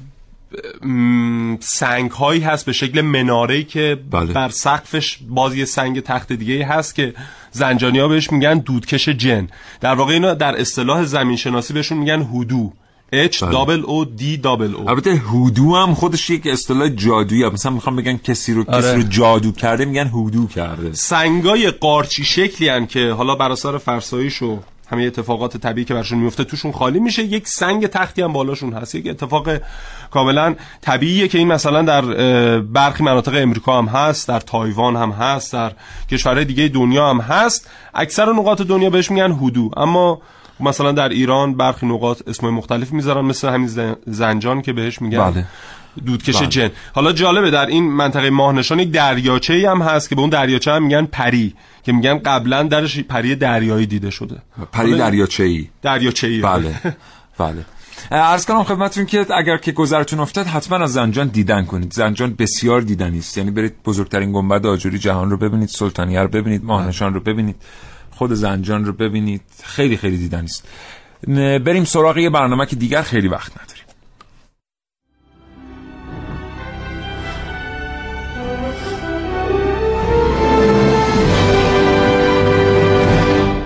سنگ هایی هست به شکل مناره‌ای که بله. بر سقفش باز یه سنگ تخت دیگه هست که زنجانی ها بهش میگن دودکش جن. در واقع اینا در اصطلاح زمین شناسی بهشون میگن هودو، H دابل O D دابل O. البته هودو هم خودش یک اصطلاح جادوییه، مثلا میخوام بگن کسی رو آره. کسی رو جادو کرده میگن هودو کرده. سنگای قارچی شکلی ان که حالا بر اثر فرسایش و همه اتفاقات طبیعی که برشون میفته توشون خالی میشه، یک سنگ تختی هم بالاشون هست، یک اتفاق کاملا طبیعیه که این مثلا در برخی مناطق امریکا هم هست، در تایوان هم هست، در کشورهای دیگه دنیا هم هست. اکثر نقاط دنیا بهش میگن هودو، اما مثلا در ایران برخی نقاط اسمای مختلف میذارن، مثل همین زنجان که بهش میگن بله. دودکش بله. جن. حالا جالبه در این منطقه ماهنشان یک دریاچه‌ای هم هست که به اون دریاچه هم میگن پری، که میگن قبلا درش پری دریایی دیده شده، پری دریاچه‌ای دریاچه‌ای بله بله. عرض کنم خدمتتون که اگر که گذرتون افتاد حتما از زنجان دیدن کنید. زنجان بسیار دیدنی است، یعنی برید بزرگترین گنبد آجری جهان رو ببینید، سلطانیه رو ببینید، ماهنشان رو ببینید، خود زنجان رو ببینید، خیلی خیلی دیدنی است. بریم سراغ یه برنامه که دیگر خیلی وقت نداریم.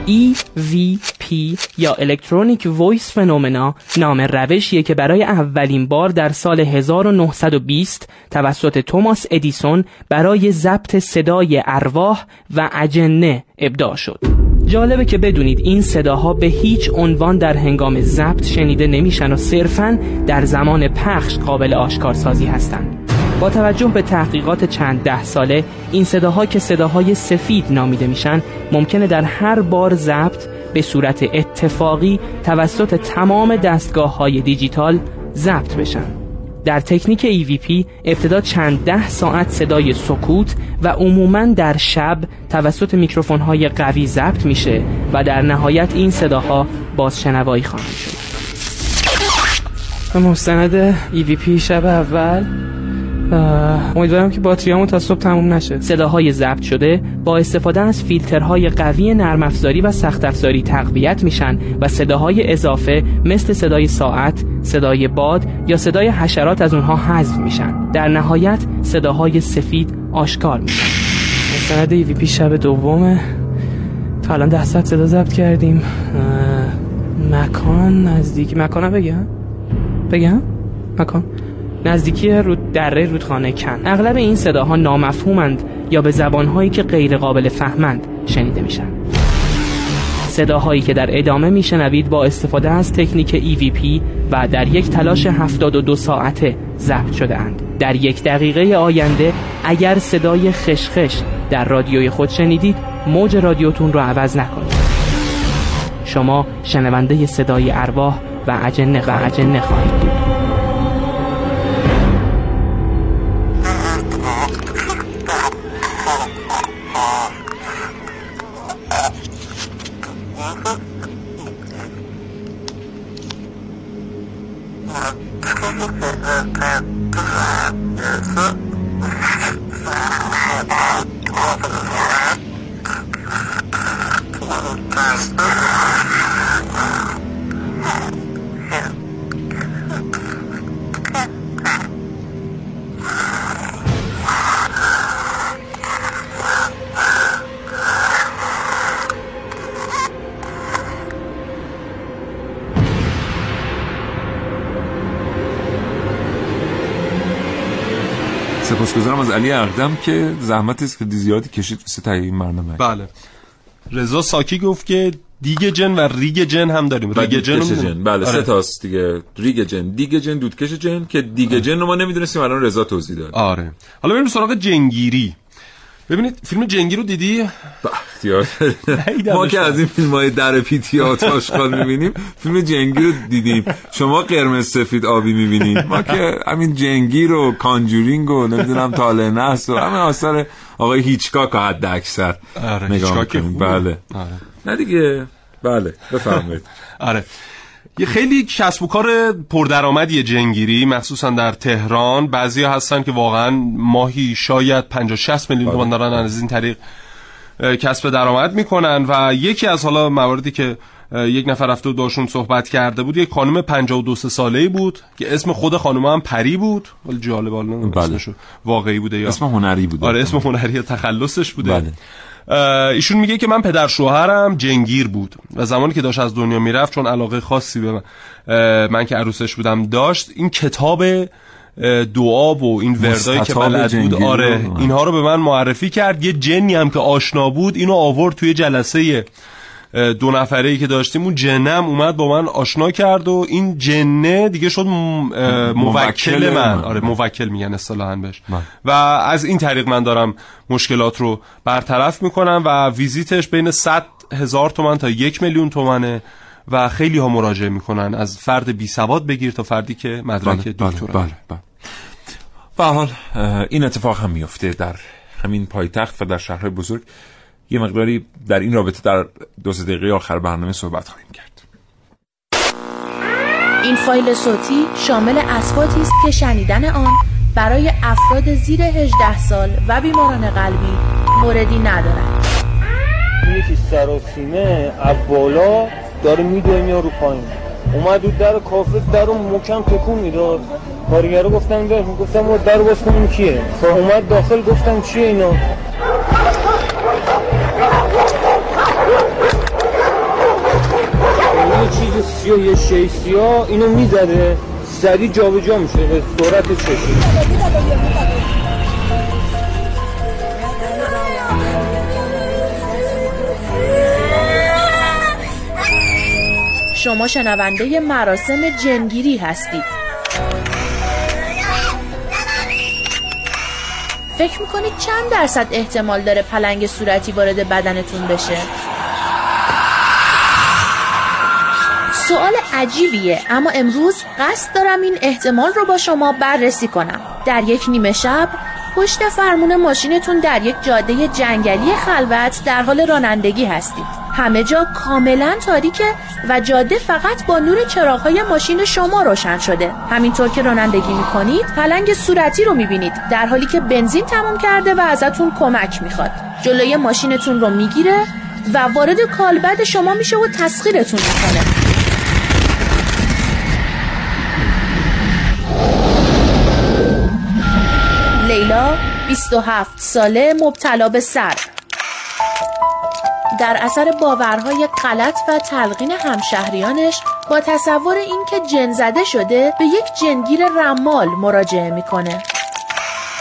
ای وی پی یا Electronic Voice Phenomena نام روشیه که برای اولین بار در سال هزار و نهصد و بیست توسط توماس ادیسون برای ضبط صدای ارواح و اجنه ابداع شد. جالبه که بدونید این صداها به هیچ عنوان در هنگام ضبط شنیده نمیشن و صرفاً در زمان پخش قابل آشکارسازی هستند. با توجه به تحقیقات چند ده ساله، این صداها که صداهای سفید نامیده میشن ممکنه در هر بار ضبط به صورت اتفاقی توسط تمام دستگاه‌های دیجیتال ضبط بشن. در تکنیک ای وی پی ابتدا چند ده ساعت صدای سکوت و عموماً در شب توسط میکروفون‌های قوی ضبط میشه و در نهایت این صداها بازشنوایی خواهند شد. مستند ای وی پی شب اول، امیدوارم که باتریامون تا صبح تموم نشه. صداهای ضبط شده با استفاده از فیلترهای قوی نرم افزاری و سخت افزاری تقویت میشن و صداهای اضافه مثل صدای ساعت، صدای باد یا صدای حشرات از اونها حذف میشن. در نهایت صداهای سفید آشکار میشن. مستند ای وی پی شب دومه. تا الان ده صد صدا ضبط کردیم. مکان نزدیک مکانم بگم؟ بگم؟ مکان نزدیکی رود دره رودخانه کن. اغلب این صداها نامفهومند یا به زبانهایی که غیر قابل فهمند شنیده میشن. صداهایی که در ادامه میشنوید با استفاده از تکنیک ای وی پی و در یک تلاش هفتاد و دو ساعته ضبط شده اند. در یک دقیقه آینده اگر صدای خشخش در رادیوی خود شنیدید، موج رادیوتون رو عوض نکنید. شما شنونده صدای ارواح و بهجه نخواهید. سپاسگزارم از علی اقدم که زحمت زیادی کشید واسه تهیه این برنامه. بله. رضا ساکی گفت که دیگه جن و ریگ جن هم داریم. ریگ جن جن. بله آره. سه تاست دیگه. ریگ جن، دیگ جن، دودکش جن که دیگ آره. جن رو ما نمیدونستیم، الان رضا توضیح داد. آره. حالا بریم سراغ جنگیری. ببینید فیلم جنگی رو دیدی؟ اختیار ما که از این فیلم‌های در پیتی آتشخال می‌بینیم، فیلم جنگی رو دیدیم. شما قرمز سفید آبی می‌بینید. ما که همین جنگی رو، کانجورینگ و نمیدونم طالع نحس و همین آثار آقای هیچکاک حد اکثر نگاه کنیم. بله. نه دیگه. بله، بفهمید. آره. یه خیلی کسب و کار پردرآمدی جنگیری، مخصوصا در تهران. بعضیا هستن که واقعا ماهی شاید پنجاه شصت میلیون تومان دارن از این طریق کسب درآمد میکنن. و یکی از حالا مواردی که یک نفر رفته و داشون صحبت کرده بود، یک خانم پنجاه و دو ساله‌ای بود که اسم خود خانم هم پری بود. ولی جالب الان اسمش واقعی بوده یا اسم هنری بوده؟ آره اسم هنری یا تخلصش بوده. بله. ایشون میگه که من پدر شوهرم جنگیر بود و زمانی که داشت از دنیا میرفت، چون علاقه خاصی به من, من که عروسش بودم داشت، این کتاب دعا و این وردایی که بلد بود آره اینها رو به من معرفی کرد. یه جنی هم که آشنا بود اینو آورد توی جلسه دو نفره‌ای که داشتیم، اون جنم اومد با من آشنا کرد و این جنه دیگه شد موکل من. آره موکل میگن اصطلاحاً بهش. و از این طریق من دارم مشکلات رو برطرف میکنم و ویزیتش بین صد هزار تومان تا یک میلیون تومانه و خیلی ها مراجعه میکنن، از فرد بی سواد بگیر تا فردی که مدرک دکترا. بله بله. به هر حال این اتفاق هم میفته در همین پایتخت و در شهرهای بزرگ. یه مقداری در این رابطه در دو سه دقیقه آخر برنامه صحبت خواهیم کرد. این فایل صوتی شامل اصفاتی است که شنیدن آن برای افراد زیر هجده سال و بیماران قلبی موردی ندارد. یکی سراسیمه ابالا داره میدوه میاد رو پایین، اومد دو در کافه درو محکم تکون میداد. کارگرا گفتن بیار، گفتم ما درو باز کنیم کیه؟ اومد داخل، گفتم چیه اینا؟ چیز سیا یه شی سیا اینو میزده سریع جا به جا میشه به سرعت چشی. شما شنونده مراسم جنگیری هستید. فکر میکنید چند درصد احتمال داره پلنگ صورتی وارد بدنتون بشه؟ سوال عجیبیه، اما امروز قصد دارم این احتمال رو با شما بررسی کنم. در یک نیمه شب پشت فرمون ماشینتون در یک جاده جنگلی خلوت در حال رانندگی هستید. همه جا کاملا تاریکه و جاده فقط با نور چراغ‌های ماشین شما روشن شده. همینطور که رانندگی می‌کنید پلنگ صورتی رو می‌بینید در حالی که بنزین تموم کرده و ازتون کمک می‌خواد. جلوی ماشینتون رو می‌گیره و وارد کالبد شما میشه و تسخیرتون می‌کنه. لیلا بیست و هفت ساله مبتلا به سر در اثر باورهای غلط و تلقین همشهریانش با تصور اینکه جن زده شده به یک جنگیر رمال مراجعه میکنه.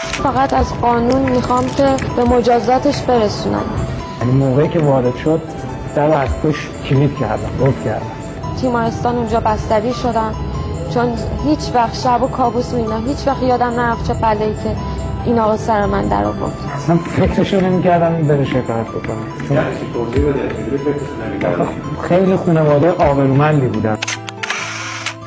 فقط از قانون میخوام که به مجازاتش برسونم. یعنی موقعی که وارد شد در از پشت کلید کردم، گفت کردم. تیمارستان اونجا بستری شدن چون هیچ وقت شب و کابوس می‌بینم، هیچ وقت یادم نرفت چه بلایی که این آقا سر من در آورد. اصلا فکرشو نمی‌کردم بره شکایت بکنم. چون خیلی خانواده آبرومندی بودن.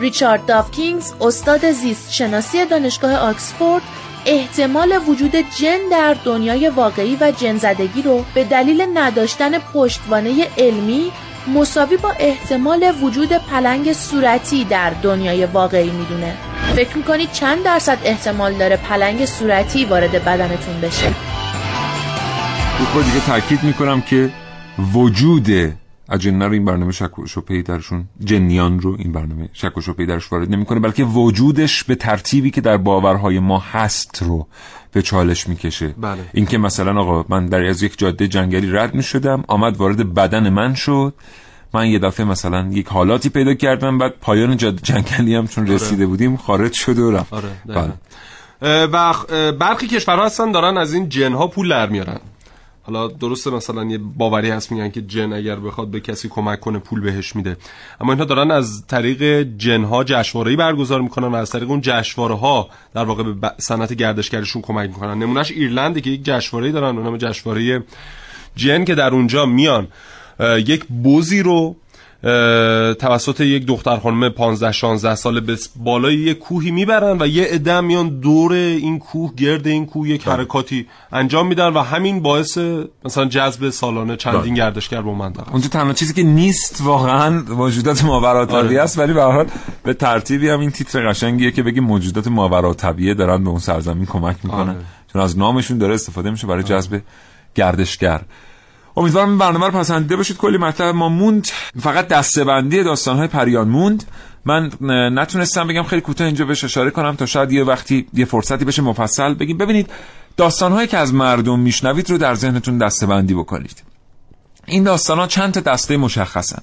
ریچارد داوکینز، استاد زیست شناسی دانشگاه آکسفورد، احتمال وجود جن در دنیای واقعی و جن‌زدگی رو به دلیل نداشتن پشتوانه علمی مساوی با احتمال وجود پلنگ صورتی در دنیای واقعی میدونه. فکر میکنید چند درصد احتمال داره پلنگ صورتی وارد بدنتون بشه؟ بخواه دیگه تأکید میکنم که وجود اجنه رو این برنامه شک و شبهه درشون، جنیان رو این برنامه شک و شبهه درش وارد نمیکنه، بلکه وجودش به ترتیبی که در باورهای ما هست رو به چالش میکشه. بله. این که مثلا آقا من در از یک جاده جنگلی رد میشدم، آمد وارد بدن من شد، من یه دفعه مثلا یک حالاتی پیدا کردم، بعد پایان جاده جنگلی هم چون رسیده بودیم خارج شد و رفت. آره. بله. و برخی کشورها هستن دارن از این جنها پول در میارن. حالا درسته مثلا یه باوری هست میگن که جن اگر بخواد به کسی کمک کنه پول بهش میده، اما اینها دارن از طریق جنها جشنواره‌ای برگزار میکنن و از طریق اون جشنواره‌ها در واقع به صنعت گردشگریشون کمک میکنن. نمونهش ایرلنده که یک جشنواره‌ای دارن به نام جشنواره جن که در اونجا میان یک بزی رو توسط یک دختر خانم پانزده شانزده ساله به بالای یک کوهی میبرن و یه عده میان دور این کوه، گرد این کوه یک حرکاتی انجام میدن و همین باعث مثلا جذب سالانه چندین گردشگر به منطقه. اونجا تنها چیزی که نیست واقعا موجودات ماورالطبیعی است، ولی به هر حال به ترتیبی هم این تیتر قشنگیه که بگی موجودات ماورالطبیعی دارن به اون سرزمین کمک میکنن، چون از نامشون داره استفاده میشه برای جذب گردشگر. امیدوارم این برنامه رو پسندیده باشید. کلی مطلب ما موند، فقط دسته‌بندی داستان‌های پریان موند. من نتونستم بگم، خیلی کوتاه اینجا بهش اشاره کنم تا شاید یه وقتی یه فرصتی بشه مفصل بگیم. ببینید، داستان‌هایی که از مردم میشنوید رو در ذهنتون دسته‌بندی بکنید. این داستان‌ها چند تا دسته مشخصن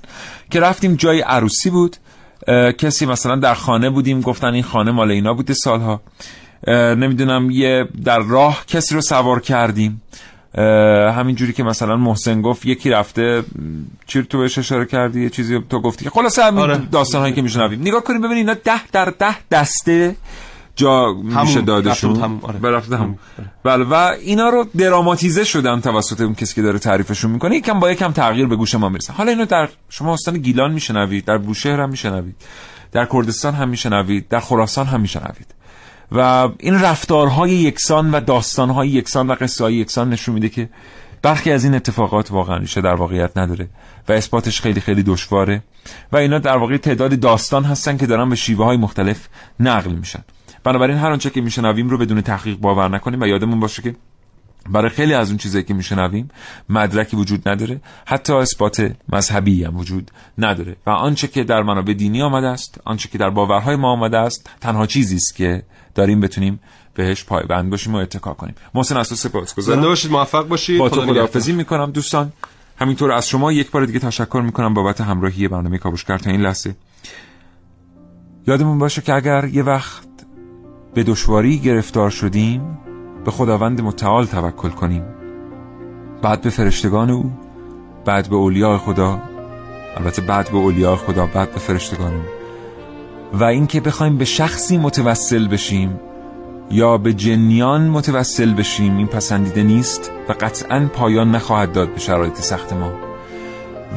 که رفتیم جای عروسی بود، کسی مثلا در خانه بودیم گفتن این خانه مال اینا بوده سالها، نمیدونم یه در راه کسی رو سوار کردیم، همین جوری که مثلا محسن گفت یکی رفته چی رو تو بهش اشاره کردی، یه چیزی تو گفتی. خلاصه همین آره. داستان هایی که میشنویم نگاه کنیم ببینید اینا ده در ده دسته جا میشه دادشون. آره. بله، و اینا رو دراماتیزه شدن توسط اون کسی که داره تعریفشون میکنه، یکم با یکم تغییر به گوش ما میرسه. حالا اینو در شما استان گیلان میشنوید، در بوشهر هم میشنوید، در کردستان هم میشنوید، در خراسان هم میشنوید، و این رفتارهای یکسان و داستانهای یکسان و قصه‌های یکسان نشون میده که برخی از این اتفاقات واقعا ریشه در واقعیت نداره و اثباتش خیلی خیلی دشواره و اینا در واقع تعداد داستان هستن که دارن به شیوه‌های مختلف نقل میشن. بنابراین هر آنچه که میشنویم رو بدون تحقیق باور نکنیم و یادمون باشه که برای خیلی از اون چیزایی که میشنویم مدرکی وجود نداره، حتی اثبات مذهبی هم وجود نداره و آنچه که در منابع دینی آمده است، آنچه که در باورهای ما آمده است، تنها چیزی است که داریم بتونیم بهش پایبند باشیم و اتکا کنیم. محسن اساس سپاسگزارم. زنده باشید، موفق باشید. با تو خداحافظی میکنم دوستان. همینطور از شما یک بار دیگه تشکر میکنم بابت همراهی برنامه کاوشگر تا این لحظه. یادمون باشه که اگر یه وقت به دشواری گرفتار شدیم به خداوند متعال توکل کنیم، بعد به فرشتگان او، بعد به اولیاء خدا، البته بعد به اولیاء خدا، بعد به فرشتگان او، و اینکه بخوایم به شخصی متوسل بشیم یا به جنیان متوسل بشیم این پسندیده نیست و قطعاً پایان نخواهد داد به شرایط سخت ما.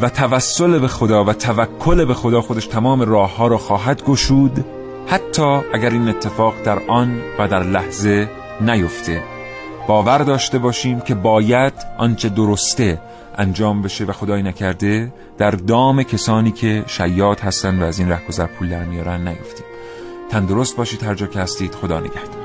و توسل به خدا و توکل به خدا خودش تمام راه ها را خواهد گشود، حتی اگر این اتفاق در آن و در لحظه نیفته. باور داشته باشیم که باید آنچه درسته انجام بشه و خدای نکرده در دام کسانی که شیاد هستن و از این رهگذر پول در میارن نیفتیم. تندرست باشید هر جا که هستید. خدا نگهدار.